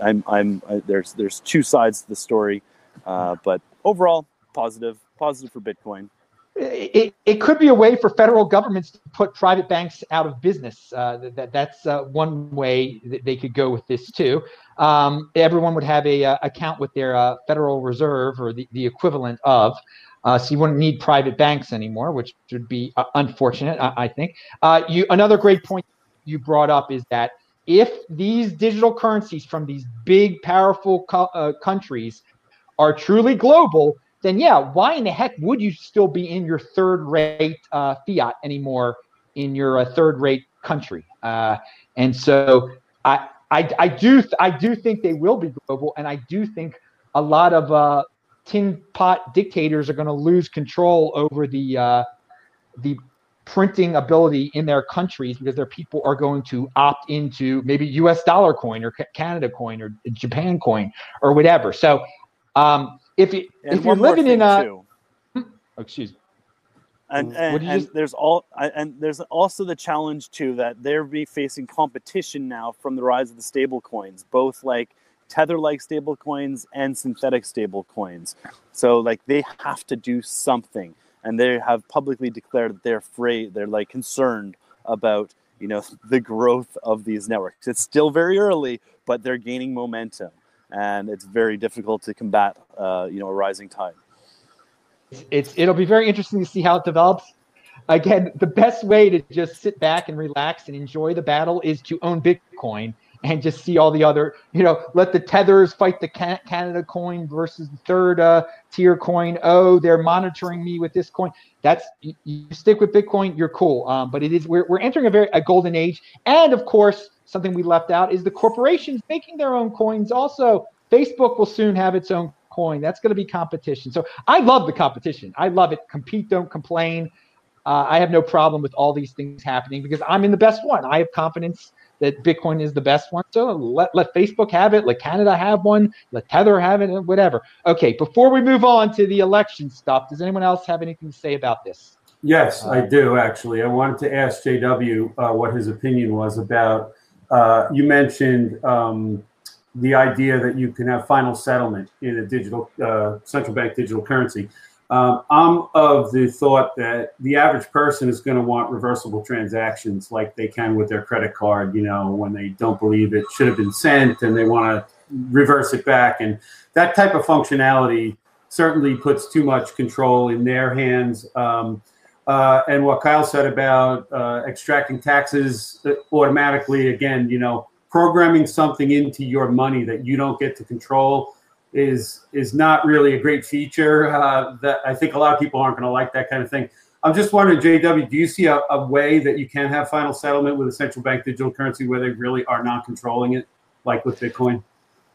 I'm I'm I, there's there's two sides to the story, uh, but overall positive positive for Bitcoin. It, it could be a way for federal governments to put private banks out of business. Uh, that that's uh, one way that they could go with this too. Um, everyone would have a uh, account with their uh, Federal Reserve, or the, the equivalent of, uh, so you wouldn't need private banks anymore, which would be uh, unfortunate, I, I think. Uh, you another great point you brought up is that if these digital currencies from these big, powerful co- uh, countries are truly global, then yeah, why in the heck would you still be in your third-rate uh, fiat anymore in your uh, third-rate country? Uh, and so I, I, I do, th- I do think they will be global, and I do think a lot of uh, tin pot dictators are going to lose control over the uh, the printing ability in their countries, because their people are going to opt into maybe U S dollar coin, or Canada coin, or Japan coin, or whatever. So. Um, If you and if you're living in a, too. Oh, excuse me, and and, and just... there's all and there's also the challenge too that they're be facing competition now from the rise of the stable coins, both like Tether-like stable coins and synthetic stable coins. So like they have to do something, and they have publicly declared that they're afraid, they're like concerned about, you know, the growth of these networks. It's still very early, but they're gaining momentum. And it's very difficult to combat, uh, you know, a rising tide. It's, it's it'll be very interesting to see how it develops. Again, the best way to just sit back and relax and enjoy the battle is to own Bitcoin and just see all the other, you know, let the Tethers fight the Canada coin versus the third uh, tier coin. Oh, they're monitoring me with this coin. That's you, you stick with Bitcoin, you're cool. Um, but it is we're we're entering a very a golden age, and of course. Something we left out is the corporations making their own coins. Also, Facebook will soon have its own coin. That's going to be competition. So I love the competition. I love it. Compete, don't complain. Uh, I have no problem with all these things happening because I'm in the best one. I have confidence that Bitcoin is the best one. So let, let Facebook have it. Let Canada have one. Let Tether have it, whatever. Okay, before we move on to the election stuff, does anyone else have anything to say about this? Yes, I do, actually. I wanted to ask J W uh, what his opinion was about – Uh, you mentioned um, the idea that you can have final settlement in a digital uh, central bank digital currency. Um, I'm of the thought that the average person is going to want reversible transactions like they can with their credit card, you know, when they don't believe it should have been sent and they want to reverse it back. And that type of functionality certainly puts too much control in their hands. Um, uh, and what Kyle said about uh, extracting taxes automatically, again, you know, programming something into your money that you don't get to control is is not really a great feature. Uh, that I think a lot of people aren't going to like that kind of thing. I'm just wondering, J W, do you see a, a way that you can have final settlement with a central bank digital currency where they really are not controlling it, like with Bitcoin?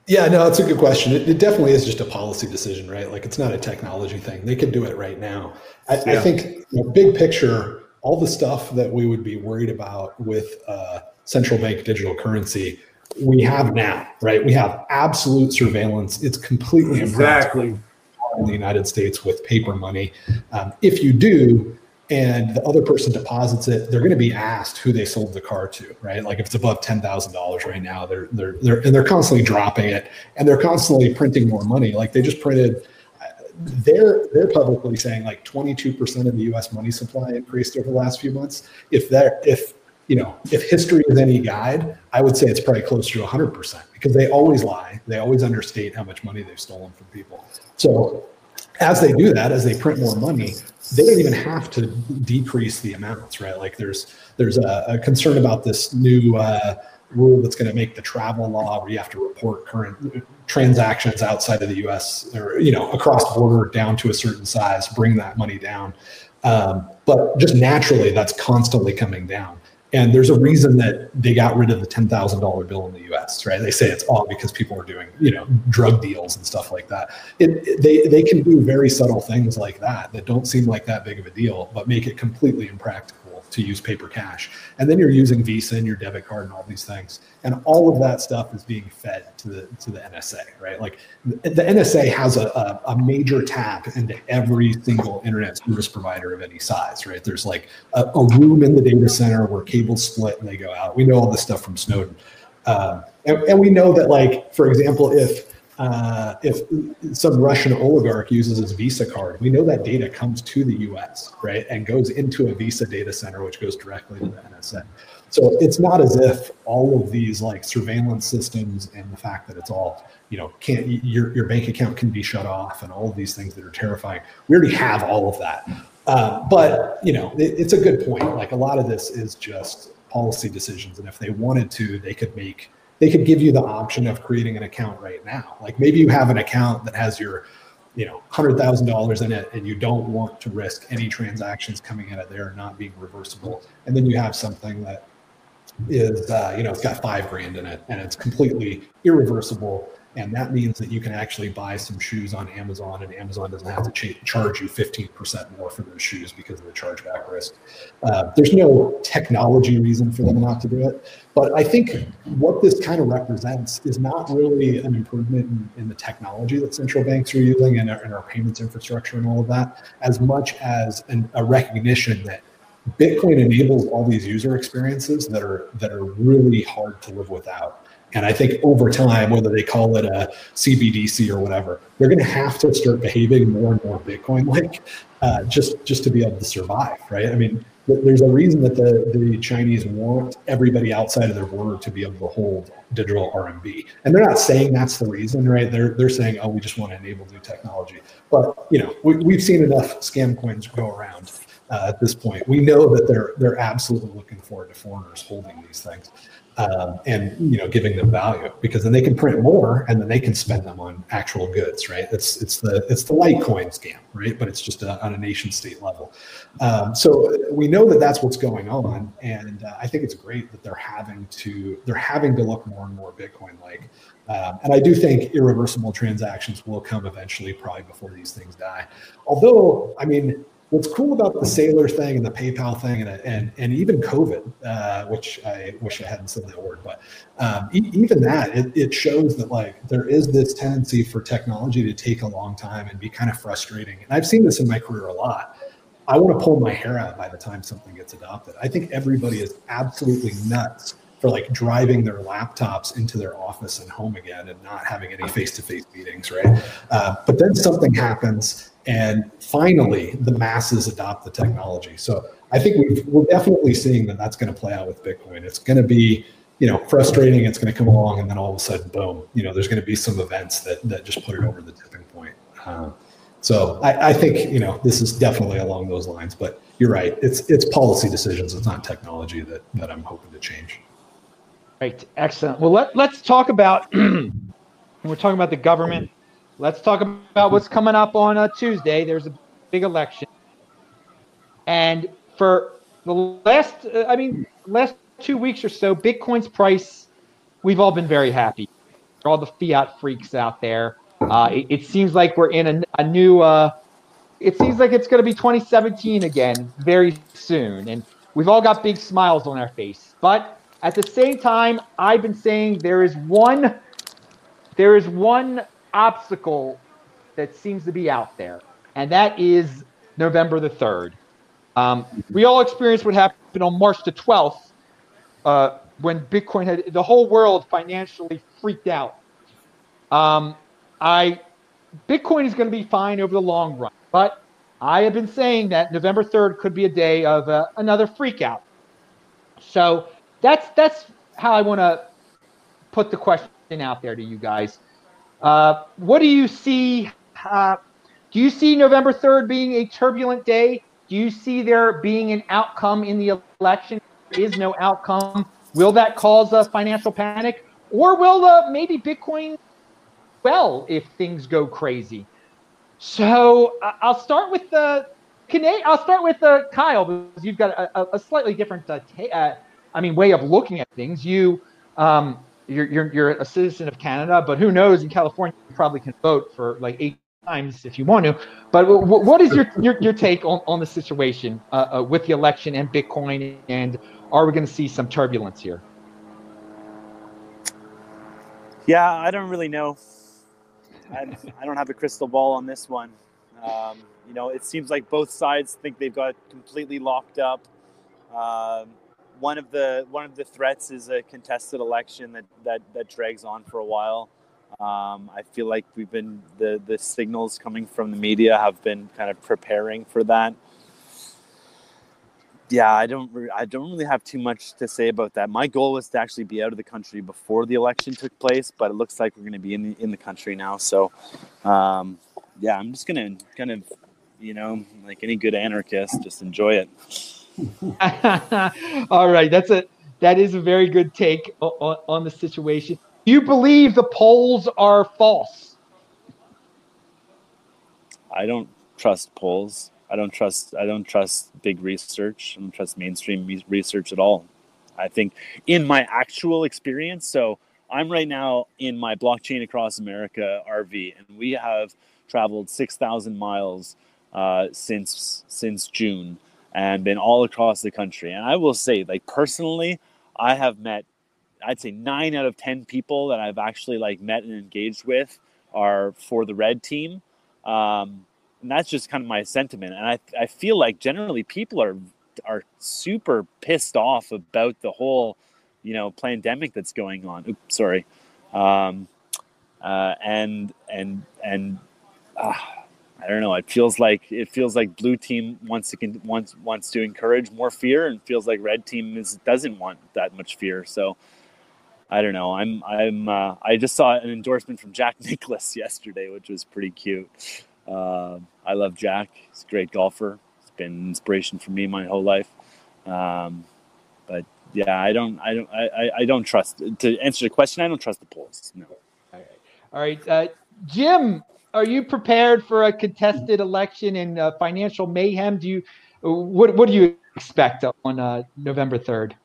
Yeah, no, that's a good question. It, it definitely is just a policy decision, right? Like, it's not a technology thing. They can do it right now. I, yeah. I think, you know, big picture, all the stuff that we would be worried about with uh, central bank digital currency, we have now, right? We have absolute surveillance. It's completely exactly in the United States with paper money. Um, if you do, and the other person deposits it, they're going to be asked who they sold the car to, right? Like, if it's above ten thousand dollars right now, they're they're they're and they're constantly dropping it, and they're constantly printing more money. Like, they just printed. They're they're publicly saying like twenty two percent of the U S money supply increased over the last few months. If that if You know, if history is any guide, I would say it's probably closer to one hundred percent, because they always lie. They always understate how much money they've stolen from people. So as they do that, as they print more money, they don't even have to decrease the amounts, right? Like, there's there's a, a concern about this new uh, rule that's going to make the travel law where you have to report current transactions outside of the U S or, you know, across border down to a certain size, bring that money down. Um, but just naturally, that's constantly coming down. And there's a reason that they got rid of the ten thousand dollar bill in the U S, right? They say it's all because people are doing, you know, drug deals and stuff like that. It, it, they they can do very subtle things like that that don't seem like that big of a deal, but make it completely impractical to use paper cash. And then you're using Visa and your debit card and all these things. And all of that stuff is being fed to the to the N S A, right? Like, the, the N S A has a, a, a major tap into every single internet service provider of any size, right? There's like a, a room in the data center where cable split and they go out. We know all this stuff from Snowden. Uh, and, and we know that, like, for example, if uh, if some Russian oligarch uses his Visa card, we know that data comes to the U S, right? And goes into a Visa data center, which goes directly to the N S A. So it's not as if all of these, like, surveillance systems and the fact that it's all, you know, can't your, your bank account can be shut off and all of these things that are terrifying. We already have all of that. Uh, but, you know, it, it's a good point. Like, a lot of this is just policy decisions. And if they wanted to, they could make, they could give you the option of creating an account right now. Like, maybe you have an account that has your, you know, one hundred thousand dollars in it, and you don't want to risk any transactions coming out of there not being reversible. And then you have something that is, uh, you know, it's got five grand in it and it's completely irreversible. And that means that you can actually buy some shoes on Amazon, and Amazon doesn't have to ch- charge you fifteen percent more for those shoes because of the chargeback risk. Uh, there's no technology reason for them not to do it. But I think what this kind of represents is not really an improvement in, in the technology that central banks are using and our, and our payments infrastructure and all of that, as much as an, a recognition that Bitcoin enables all these user experiences that are that are really hard to live without. And I think over time, whether they call it a C B D C or whatever, they're going to have to start behaving more and more Bitcoin-like uh, just, just to be able to survive, right? I mean, there's a reason that the, the Chinese want everybody outside of their border to be able to hold digital R M B. And they're not saying that's the reason, right? They're they're saying, oh, we just want to enable new technology. But, you know, we, we've seen enough scam coins go around uh, at this point. We know that they're they're absolutely looking forward to foreigners holding these things. Um, and, you know, giving them value, because then they can print more and then they can spend them on actual goods, right? It's it's the it's the Litecoin scam, right? But it's just a, on a nation state level. Um, so we know that that's what's going on, and uh, I think it's great that they're having to they're having to look more and more Bitcoin-like. Um, and I do think irreversible transactions will come eventually, probably before these things die. Although, I mean, what's cool about the Saylor thing and the PayPal thing and and, and even COVID, uh, which I wish I hadn't said that word, but um, e- even that, it, it shows that, like, there is this tendency for technology to take a long time and be kind of frustrating. And I've seen this in my career a lot. I want to pull my hair out by the time something gets adopted. I think everybody is absolutely nuts for like driving their laptops into their office and home again and not having any face-to-face meetings, right? Uh, but then something happens and finally the masses adopt the technology. So I think we've, we're definitely seeing that that's going to play out with Bitcoin. It's going to be, you know, frustrating. It's going to come along and then all of a sudden, boom, you know, there's going to be some events that, that just put it over the tipping point. Uh, so I, I think, you know, this is definitely along those lines, but you're right. It's, it's policy decisions. It's not technology that, that I'm hoping to change. Right. Excellent. Well, let, let's talk about, we're talking about the government. Let's talk about what's coming up on a Tuesday. There's a big election. And for the last, uh, I mean, last two weeks or so, Bitcoin's price, we've all been very happy. All the fiat freaks out there. Uh, it, it seems like we're in a, a new, uh, it seems like it's going to be twenty seventeen again very soon. And we've all got big smiles on our face. But at the same time, I've been saying there is one, there is one obstacle that seems to be out there, and that is November the third. Um, we all experienced what happened on March the twelfth uh, when Bitcoin had the whole world financially freaked out. Um, I Bitcoin is going to be fine over the long run, but I have been saying that November third could be a day of uh, another freak out. So. That's that's how I want to put the question out there to you guys. Uh, what do you see? Uh, do you see November third being a turbulent day? Do you see there being an outcome in the election? There is no outcome. Will that cause a financial panic? Or will uh, maybe Bitcoin well if things go crazy? So uh, I'll start with the uh, I'll start with uh, Kyle, because you've got a, a slightly different uh, ta- uh I mean, way of looking at things. You, um, you're, you're, you're a citizen of Canada, but who knows? In California, you probably can vote for like eight times if you want to. But w- w- what is your, your, your take on, on the situation uh, uh, with the election and Bitcoin? And are we going to see some turbulence here? Yeah, I don't really know. I, I don't have a crystal ball on this one. Um, you know, it seems like both sides think they've got completely locked up. Um, One of the one of the threats is a contested election that, that, that drags on for a while. Um, I feel like we've been the, the signals coming from the media have been kind of preparing for that. Yeah, I don't I don't really have too much to say about that. My goal was to actually be out of the country before the election took place, but it looks like we're going to be in the, in the country now. So, um, yeah, I'm just going to kind of, you know, like any good anarchist, just enjoy it. All right, that's a that is a very good take on, on the situation. Do you believe the polls are false? I don't trust polls. I don't trust. I don't trust big research. I don't trust mainstream me- research at all. I think in my actual experience. So I'm right now in my Blockchain Across America R V, and we have traveled six thousand miles uh, since since June. And been all across the country. And I will say, like, personally, I have met, I'd say nine out of ten people that I've actually, like, met and engaged with are for the red team. Um, and that's just kind of my sentiment. And I I feel like generally people are are super pissed off about the whole, you know, pandemic that's going on. Oops, sorry. Um, uh, and, and, and, uh, I don't know. It feels like it feels like blue team wants to wants wants to encourage more fear, and feels like red team is, doesn't want that much fear. So I don't know. I'm I'm uh, I just saw an endorsement from Jack Nicklaus yesterday, which was pretty cute. Uh, I love Jack. He's a great golfer. He's been an inspiration for me my whole life. Um, but yeah, I don't I don't I, I don't trust. To answer the question, I don't trust the polls. No. All right, all right, uh, Jim. Are you prepared for a contested election and uh, financial mayhem? Do you, what what do you expect on uh, November third?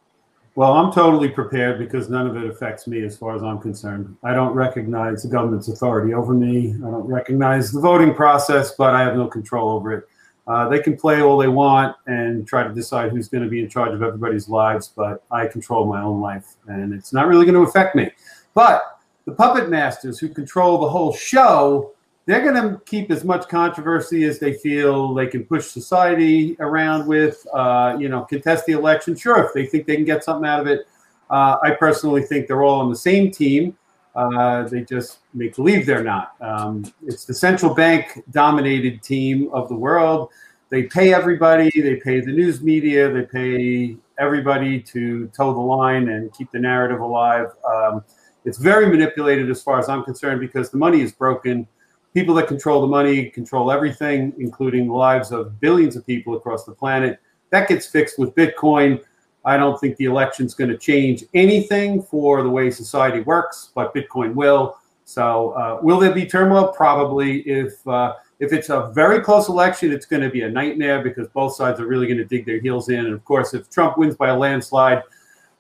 Well, I'm totally prepared because none of it affects me as far as I'm concerned. I don't recognize the government's authority over me. I don't recognize the voting process, but I have no control over it. Uh, they can play all they want and try to decide who's going to be in charge of everybody's lives, but I control my own life, and it's not really going to affect me. But the puppet masters who control the whole show, they're going to keep as much controversy as they feel they can push society around with, uh, you know, contest the election. Sure, if they think they can get something out of it. Uh, I personally think they're all on the same team. Uh, they just make believe they're not. Um, it's the central bank dominated team of the world. They pay everybody. They pay the news media. They pay everybody to toe the line and keep the narrative alive. Um, it's very manipulated as far as I'm concerned because the money is broken. People that control the money control everything, including the lives of billions of people across the planet. That gets fixed with Bitcoin. I don't think the election's going to change anything for the way society works, but Bitcoin will. So uh, will there be turmoil? Probably. If uh, if it's a very close election, it's going to be a nightmare because both sides are really going to dig their heels in. And, of course, if Trump wins by a landslide,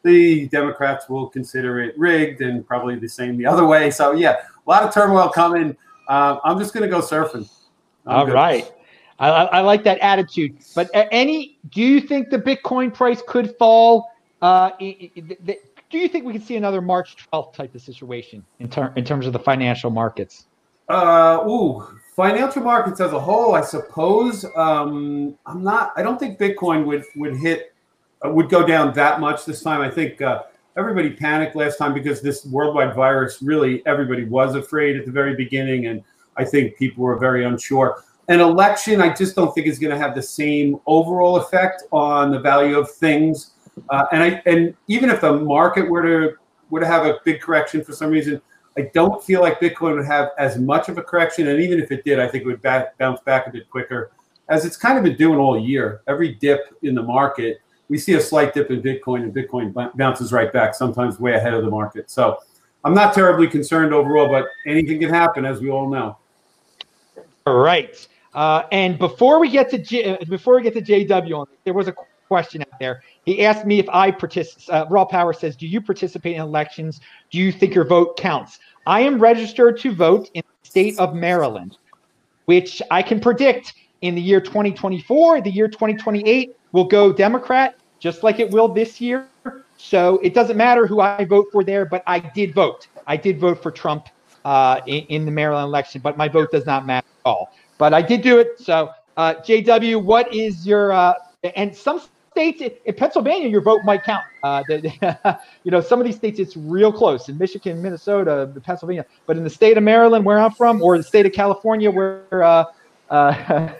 the Democrats will consider it rigged and probably the same the other way. So, yeah, a lot of turmoil coming. Uh, I'm just going to go surfing. I'm All good. Right. I, I like that attitude. But any, do you think the Bitcoin price could fall? Uh, do you think we could see another March twelfth type of situation in, ter- in terms of the financial markets? Uh, ooh, financial markets as a whole, I suppose. Um, I'm not. I don't think Bitcoin would would hit uh, would go down that much this time. I think uh, everybody panicked last time because this worldwide virus really everybody was afraid at the very beginning, and I think people were very unsure. An election, I just don't think is going to have the same overall effect on the value of things. Uh, and I, and even if the market were to were to have a big correction for some reason, I don't feel like Bitcoin would have as much of a correction. And even if it did, I think it would back, bounce back a bit quicker, as it's kind of been doing all year. Every dip in the market, we see a slight dip in Bitcoin, and Bitcoin b- bounces right back, sometimes way ahead of the market. So I'm not terribly concerned overall, but anything can happen, as we all know. All right. Uh, and before we get to J- before we get to J W on this, there was a question out there. He asked me if I participate. Uh, Raw Power says, "Do you participate in elections? Do you think your vote counts?" I am registered to vote in the state of Maryland, which I can predict in the year twenty twenty-four, the year twenty twenty-eight will go Democrat, just like it will this year. So it doesn't matter who I vote for there, but I did vote. I did vote for Trump uh, in, in the Maryland election, but my vote does not matter at all. But I did do it. So, uh, J W, what is your uh, – and some states – in Pennsylvania, your vote might count. Uh, the, you know, some of these states, it's real close. In Michigan, Minnesota, Pennsylvania. But in the state of Maryland, where I'm from, or the state of California, where uh, uh,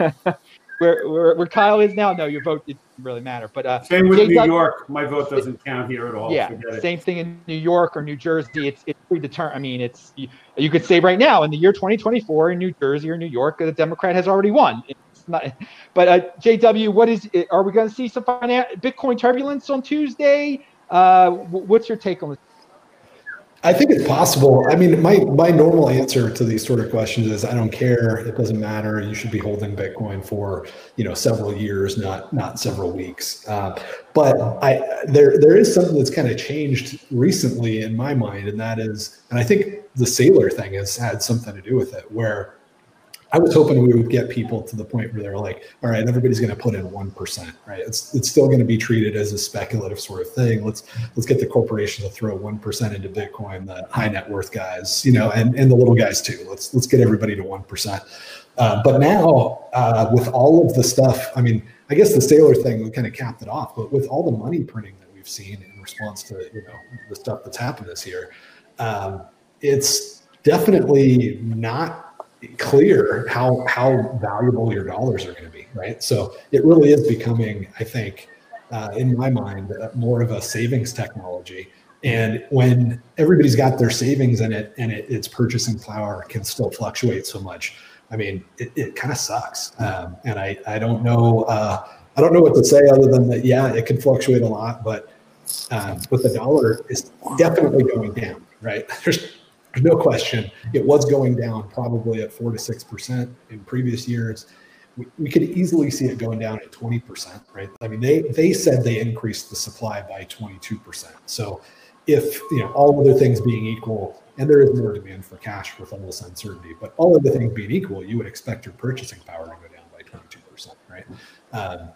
where, where where Kyle is now, no, your vote didn't really matter. But uh, same with J W, New York. My vote doesn't count here at all. Yeah, same thing in New York or New Jersey. It's it's predetermined. I mean, it's you, you could say right now in the year twenty twenty-four in New Jersey or New York, the Democrat has already won. It's not, but uh, J W, what is? Are we going to see some finan- Bitcoin turbulence on Tuesday? Uh, what's your take on this? I think it's possible. I mean, my, my normal answer to these sort of questions is I don't care. It doesn't matter. You should be holding Bitcoin for, you know, several years, not not several weeks. Uh, but I there there is something that's kind of changed recently in my mind, and that is, and I think the Saylor thing has had something to do with it, where I was hoping we would get people to the point where they were like, all right, everybody's going to put in one percent, right? It's it's still going to be treated as a speculative sort of thing. Let's let's get the corporations to throw one percent into Bitcoin, the high net worth guys, you know, and, and the little guys too. Let's let's get everybody to one percent. Uh, but now uh, with all of the stuff, I mean, I guess the Saylor thing kind of capped it off, but with all the money printing that we've seen in response to, you know, the stuff that's happened this year, um, it's definitely not clear how how valuable your dollars are going to be, right? So it really is becoming, I think, uh, in my mind, uh, more of a savings technology. And when everybody's got their savings in it, and it, its purchasing power can still fluctuate so much, I mean, it, it kind of sucks. Um, and I I don't know uh, I don't know what to say other than that. Yeah, it can fluctuate a lot, but um, but the dollar is definitely going down, right? There's no question. It was going down probably at four to six percent in previous years. We, we could easily see it going down at twenty percent, right? I mean, they they said they increased the supply by twenty-two percent. So, if you know all other things being equal, and there is more demand for cash with all this uncertainty, but all other things being equal, you would expect your purchasing power to go down by twenty-two percent, right? Um,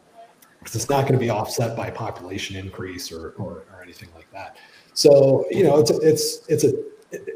because it's not going to be offset by population increase or or, or anything like that. So, you know, it's it's it's a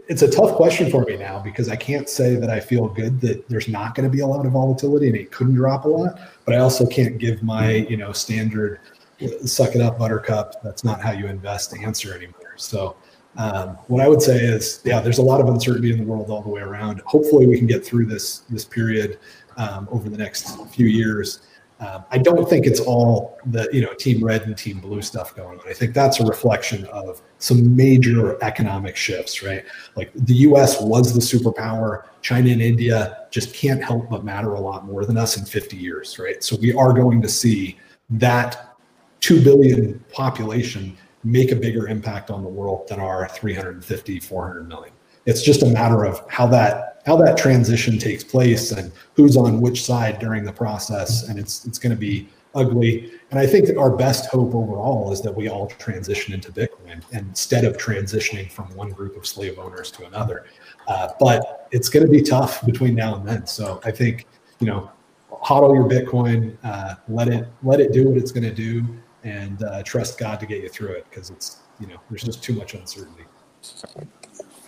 It's a tough question for me now because I can't say that I feel good that there's not going to be a lot of volatility and it couldn't drop a lot, but I also can't give my, you know, standard suck it up, buttercup. That's not how you invest answer anymore. So um, what I would say is, yeah, there's a lot of uncertainty in the world all the way around. Hopefully we can get through this, this period um, over the next few years. Um, I don't think it's all the, you know, team red and team blue stuff going on. I think that's a reflection of some major economic shifts, right? Like the U S was the superpower. China and India just can't help but matter a lot more than us in fifty years, right? So we are going to see that two billion population make a bigger impact on the world than our three hundred fifty, four hundred million. It's just a matter of how that how that transition takes place and who's on which side during the process. And it's it's going to be ugly. And I think that our best hope overall is that we all transition into Bitcoin instead of transitioning from one group of slave owners to another. Uh, but it's going to be tough between now and then. So I think, you know, hodl your Bitcoin, uh, let it let it do what it's going to do, and uh, trust God to get you through it, because it's, you know, there's just too much uncertainty.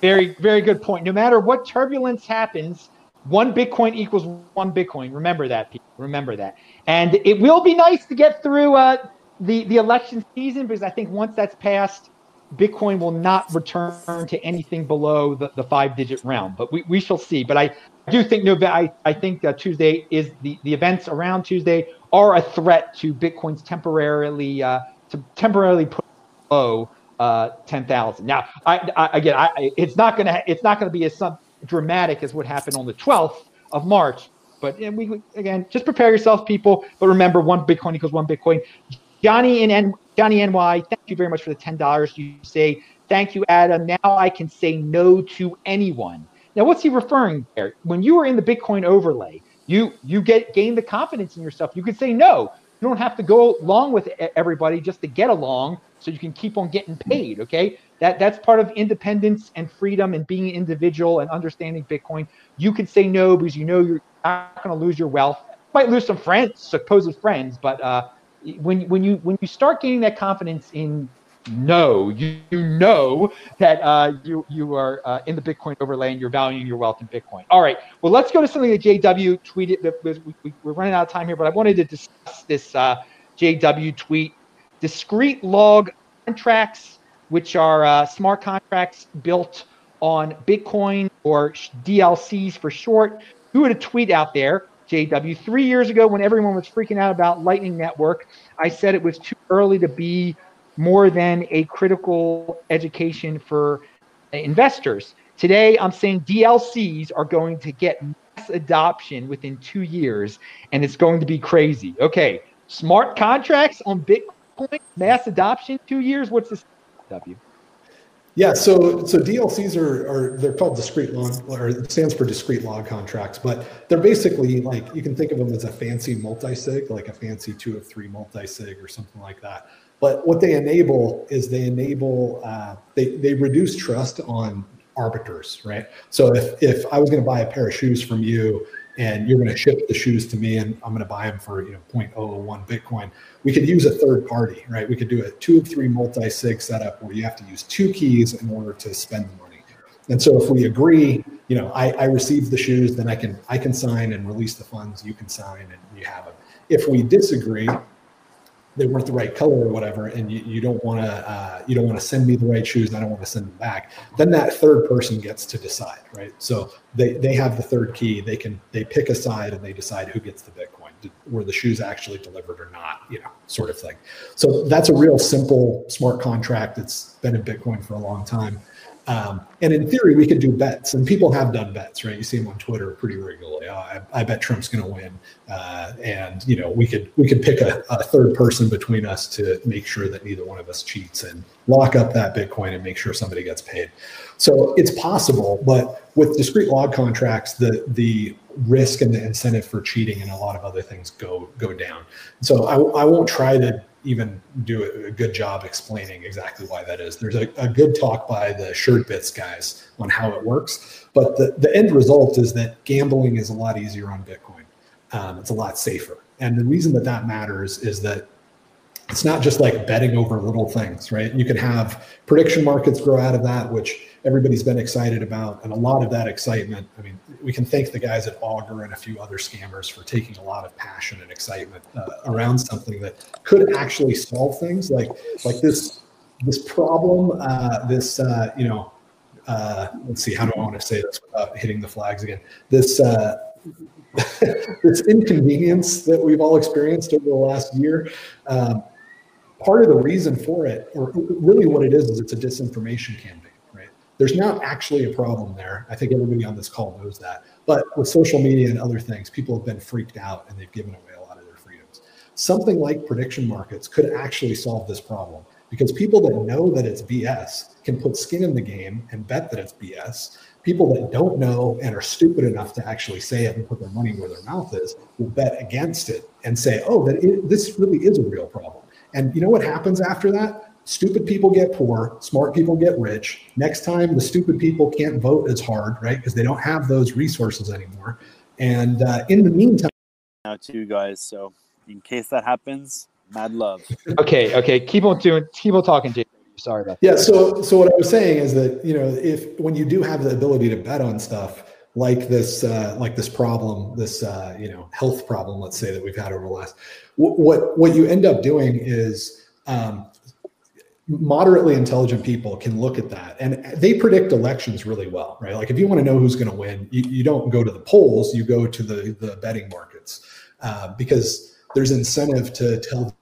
Very, very good point. No matter what turbulence happens, one Bitcoin equals one Bitcoin. Remember that, people. Remember that. And it will be nice to get through uh, the, the election season, because I think once that's passed, Bitcoin will not return to anything below the, the five-digit realm. But we, we shall see. But I do think, no, I, I think uh, Tuesday is the, the events around Tuesday are a threat to Bitcoin's temporarily uh, to temporarily put low. Uh, ten thousand. Now, I, I, again, I, it's not gonna, it's not gonna be as some dramatic as what happened on the twelfth of March. But and we again, just prepare yourselves, people. But remember, one Bitcoin equals one Bitcoin. Johnny in N, Johnny N Y, thank you very much for the ten dollars. You say thank you, Adam. Now I can say no to anyone. Now, what's he referring there? When you were in the Bitcoin overlay, you you get gain the confidence in yourself. You could say no. You don't have to go along with everybody just to get along, so you can keep on getting paid, okay? That that's part of independence and freedom and being an individual and understanding Bitcoin. You can say no because you know you're not going to lose your wealth. You might lose some friends, supposed friends, but uh, when when you when you start gaining that confidence in no, you, you know that uh, you you are uh, in the Bitcoin overlay and you're valuing your wealth in Bitcoin. All right, well, let's go to something that J W tweeted. That was, we, we're running out of time here, but I wanted to discuss this uh, J W tweet. Discreet log contracts, which are uh, smart contracts built on Bitcoin, or D L Cs for short. Who had a tweet out there, J W, three years ago when everyone was freaking out about Lightning Network, I said it was too early to be more than a critical education for investors. Today, I'm saying D L Cs are going to get mass adoption within two years, and it's going to be crazy. Okay, smart contracts on Bitcoin. Mass adoption, two years. What's this? W. Yeah, so so D L Cs are are they're called discrete log, or it stands for discrete log contracts, but they're basically like, you can think of them as a fancy multi-sig, like a fancy two of three multi-sig or something like that. But what they enable is they enable uh, they they reduce trust on arbiters, right? So if if I was going to buy a pair of shoes from you, and you're going to ship the shoes to me, and I'm going to buy them for, you know, zero point zero one Bitcoin. We could use a third party, right? We could do a two of three multi-sig setup where you have to use two keys in order to spend the money. And so if we agree, you know, I, I receive the shoes, then I can I can sign and release the funds. You can sign and you have them. If we disagree, they weren't the right color or whatever, and you, you don't want to uh, you don't want to send me the right shoes, and I don't want to send them back. Then that third person gets to decide, right? So they they have the third key. They can they pick a side and they decide who gets the Bitcoin. Did, were the shoes actually delivered or not? You know, sort of thing. So that's a real simple smart contract. It's been in Bitcoin for a long time, um, and in theory we could do bets, and people have done bets, right? You see them on Twitter pretty regularly. Oh, I, I bet Trump's going to win. Uh, and, you know, we could we could pick a, a third person between us to make sure that neither one of us cheats and lock up that Bitcoin and make sure somebody gets paid. So it's possible. But with discrete log contracts, the the risk and the incentive for cheating and a lot of other things go go down. So I, I won't try to even do a good job explaining exactly why that is. There's a, a good talk by the SureBits guys on how it works. But the, the end result is that gambling is a lot easier on Bitcoin. Um, it's a lot safer. And the reason that that matters is that it's not just like betting over little things, right? You can have prediction markets grow out of that, which everybody's been excited about. And a lot of that excitement, I mean, we can thank the guys at Augur and a few other scammers for taking a lot of passion and excitement uh, around something that could actually solve things like, like this, this problem, uh, this, uh, you know, uh, let's see, how do I want to say this without hitting the flags again? This, uh, this inconvenience that we've all experienced over the last year, um, part of the reason for it, or really what it is, is it's a disinformation campaign, right? There's not actually a problem there. I think everybody on this call knows that. But with social media and other things, people have been freaked out and they've given away a lot of their freedoms. Something like prediction markets could actually solve this problem, because people that know that it's B S can put skin in the game and bet that it's B S. People that don't know and are stupid enough to actually say it and put their money where their mouth is will bet against it and say, oh, that it, this really is a real problem. And you know what happens after that? Stupid people get poor, smart people get rich. Next time, the stupid people can't vote as hard, right? Because they don't have those resources anymore. And uh, in the meantime, now too, guys. So in case that happens, mad love. okay, okay, keep on doing, keep on talking, Jay. Sorry about that. Yeah. So, so what I was saying is that, you know, if when you do have the ability to bet on stuff like this, uh, like this problem, this uh, you know, health problem, let's say, that we've had over the last. What what you end up doing is um, moderately intelligent people can look at that and they predict elections really well, right? Like if you want to know who's going to win, you, you don't go to the polls, you go to the, the betting markets uh, because there's incentive to tell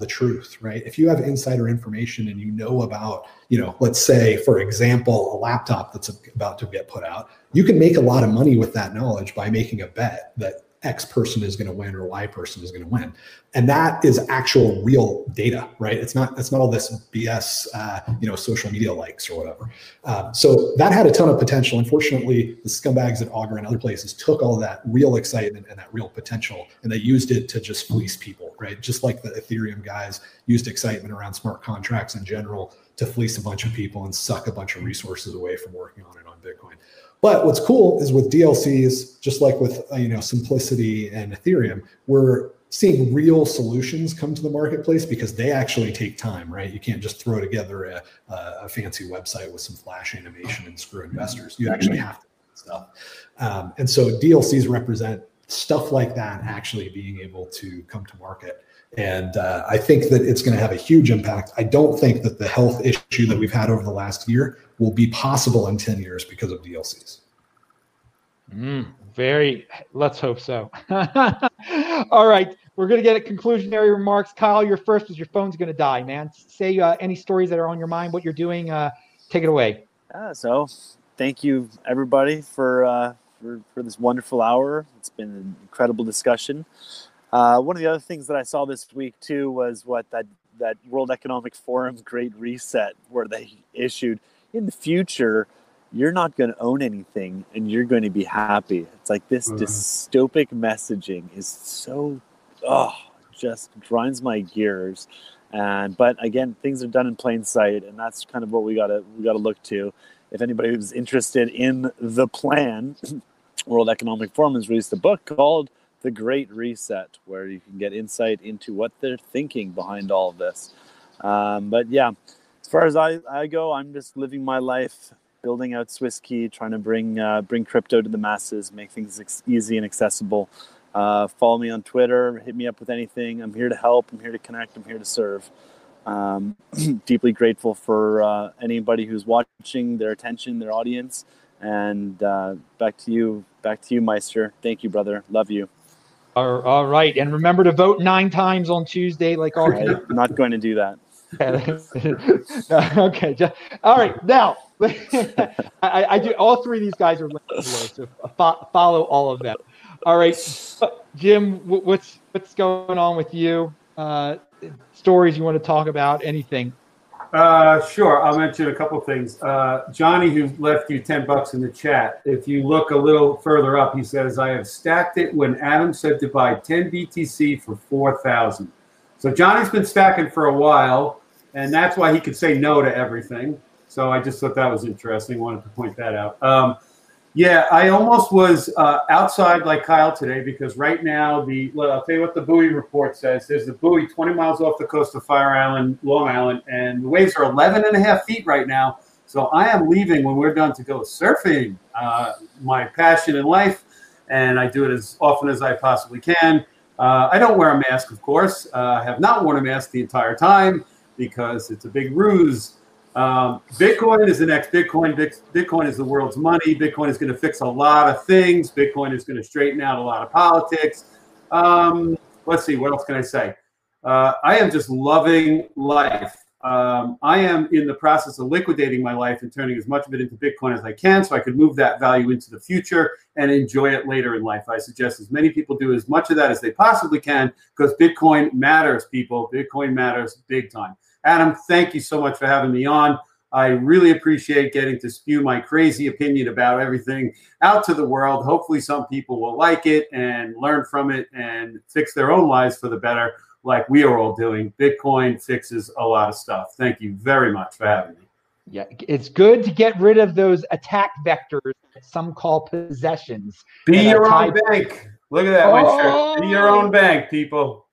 the truth, right? If you have insider information and you know about, you know, let's say, for example, a laptop that's about to get put out, you can make a lot of money with that knowledge by making a bet that X person is going to win or Y person is going to win. And that is actual real data, right? It's not, it's not all this B S, uh, you know, social media likes or whatever. Um, so that had a ton of potential. Unfortunately, the scumbags at Augur and other places took all that real excitement and that real potential, and they used it to just fleece people, right? Just like the Ethereum guys used excitement around smart contracts in general to fleece a bunch of people and suck a bunch of resources away from working on it on Bitcoin. But what's cool is with D L Cs, just like with uh, you know, Simplicity and Ethereum, we're seeing real solutions come to the marketplace because they actually take time, right? You can't just throw together a, a fancy website with some flash animation and screw investors. You actually have to do stuff. Um, and so D L Cs represent stuff like that actually being able to come to market. And uh, I think that it's going to have a huge impact. I don't think that the health issue that we've had over the last year will be possible in ten years because of D L Cs. Mm, very, let's hope so. All right, we're going to get at conclusionary remarks. Kyle, you're first because your phone's going to die, man. Say uh, any stories that are on your mind, what you're doing, uh, take it away. Uh, so thank you, everybody, for, uh, for, for this wonderful hour. It's been an incredible discussion. Uh, one of the other things that I saw this week, too, was what that, that World Economic Forum Great Reset, where they issued, in the future, you're not going to own anything and you're going to be happy. It's like this mm-hmm. dystopic messaging is so, oh, just grinds my gears. And but again, things are done in plain sight, and that's kind of what we gotta we gotta look to. If anybody who's interested in the plan, World Economic Forum has released a book called The Great Reset, where you can get insight into what they're thinking behind all of this. Um, but yeah, as far as I, I go, I'm just living my life, building out SwissKey, trying to bring uh, bring crypto to the masses, make things ex- easy and accessible. Uh, follow me on Twitter, hit me up with anything. I'm here to help, I'm here to connect, I'm here to serve. Um, deeply grateful for uh, anybody who's watching, their attention, their audience. And uh, back to you, back to you, Meister. Thank you, brother. Love you. All right. And remember to vote nine times on Tuesday. Like all right. I'm not going to do that. Okay. All right. Now, I, I do. All three of these guys are linked below, so fo- follow all of them. All right. Jim, what's what's going on with you? Uh, stories you want to talk about? Anything? Uh, sure. I'll mention a couple things. Uh, Johnny, who left you ten bucks in the chat, if you look a little further up, he says, I have stacked it when Adam said to buy ten B T C for four thousand. So Johnny's been stacking for a while, and that's why he could say no to everything. So I just thought that was interesting. Wanted to point that out. Um, Yeah, I almost was uh, outside like Kyle today, because right now, the well, I'll tell you what the buoy report says. There's the buoy twenty miles off the coast of Fire Island, Long Island, and the waves are eleven and a half feet right now. So I am leaving when we're done to go surfing, uh, my passion in life, and I do it as often as I possibly can. Uh, I don't wear a mask, of course. Uh, I have not worn a mask the entire time because it's a big ruse. Um, Bitcoin is the next Bitcoin. Bitcoin is the world's money. Bitcoin is going to fix a lot of things. Bitcoin is going to straighten out a lot of politics. Um, let's see, what else can I say? Uh, I am just loving life. Um, I am in the process of liquidating my life and turning as much of it into Bitcoin as I can, so I could move that value into the future and enjoy it later in life. I suggest as many people do as much of that as they possibly can, because Bitcoin matters, people. Bitcoin matters big time. Adam, thank you so much for having me on. I really appreciate getting to spew my crazy opinion about everything out to the world. Hopefully some people will like it and learn from it and fix their own lives for the better, like we are all doing. Bitcoin fixes a lot of stuff. Thank you very much for having me. Yeah, it's good to get rid of those attack vectors that some call possessions. Be your own bank. Look at that. Oh. Shirt. Be your own bank, people.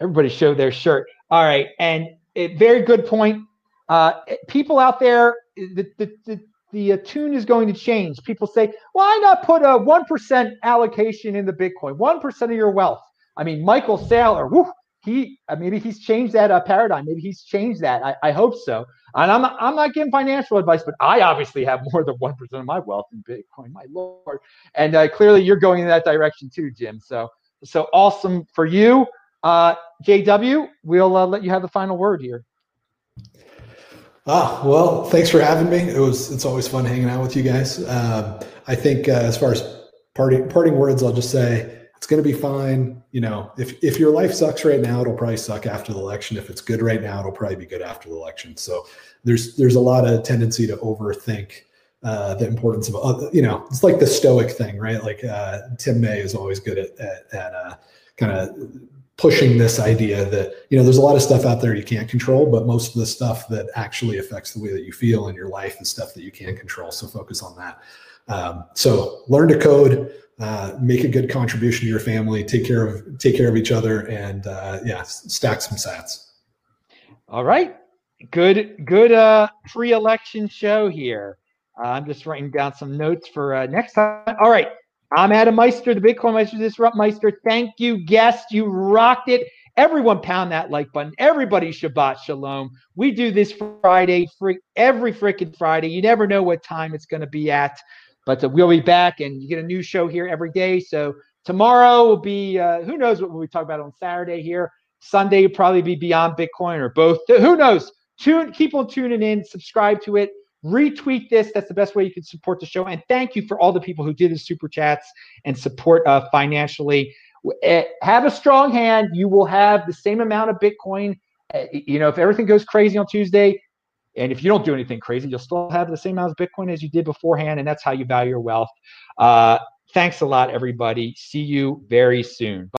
Everybody show their shirt. All right, and a very good point. Uh, people out there, the, the, the, the tune is going to change. People say, why not put a one percent allocation in the Bitcoin, one percent of your wealth? I mean, Michael Saylor, woo, He, I mean, he's changed that uh, paradigm. Maybe he's changed that. I, I hope so. And I'm, I'm not giving financial advice, but I obviously have more than one percent of my wealth in Bitcoin, my Lord. And uh, clearly you're going in that direction too, Jim. So, so awesome for you. Uh, J W, we'll uh, let you have the final word here. Ah, well, thanks for having me. It was, it's always fun hanging out with you guys. Uh, I think uh, as far as parting, parting words, I'll just say, it's going to be fine. You know, if, if your life sucks right now, it'll probably suck after the election. If it's good right now, it'll probably be good after the election. So there's, there's a lot of tendency to overthink uh, the importance of, other, you know, it's like the Stoic thing, right? Like uh, Tim May is always good at, at, at uh, kind of pushing this idea that, you know, there's a lot of stuff out there you can't control, but most of the stuff that actually affects the way that you feel in your life is stuff that you can control. So focus on that. Um, so learn to code. Uh, make a good contribution to your family, take care of, take care of each other, and uh, yeah, stack some sats. All right. Good, good uh, pre-election show here. Uh, I'm just writing down some notes for uh, next time. All right. I'm Adam Meister, the Bitcoin Meister, Disrupt Meister. Thank you, guest. You rocked it. Everyone pound that like button. Everybody Shabbat Shalom. We do this Friday, free, every freaking Friday. You never know what time it's going to be at. But uh, we'll be back, and you get a new show here every day. So tomorrow will be, uh, who knows what we'll talk about on Saturday here. Sunday will probably be Beyond Bitcoin or both. Who knows? Tune, keep on tuning in. Subscribe to it. Retweet this. That's the best way you can support the show. And thank you for all the people who did the super chats and support uh, financially. Have a strong hand. You will have the same amount of Bitcoin. Uh, you know, if everything goes crazy on Tuesday, and if you don't do anything crazy, you'll still have the same amount of Bitcoin as you did beforehand, and that's how you value your wealth. Uh, thanks a lot, everybody. See you very soon. Bye.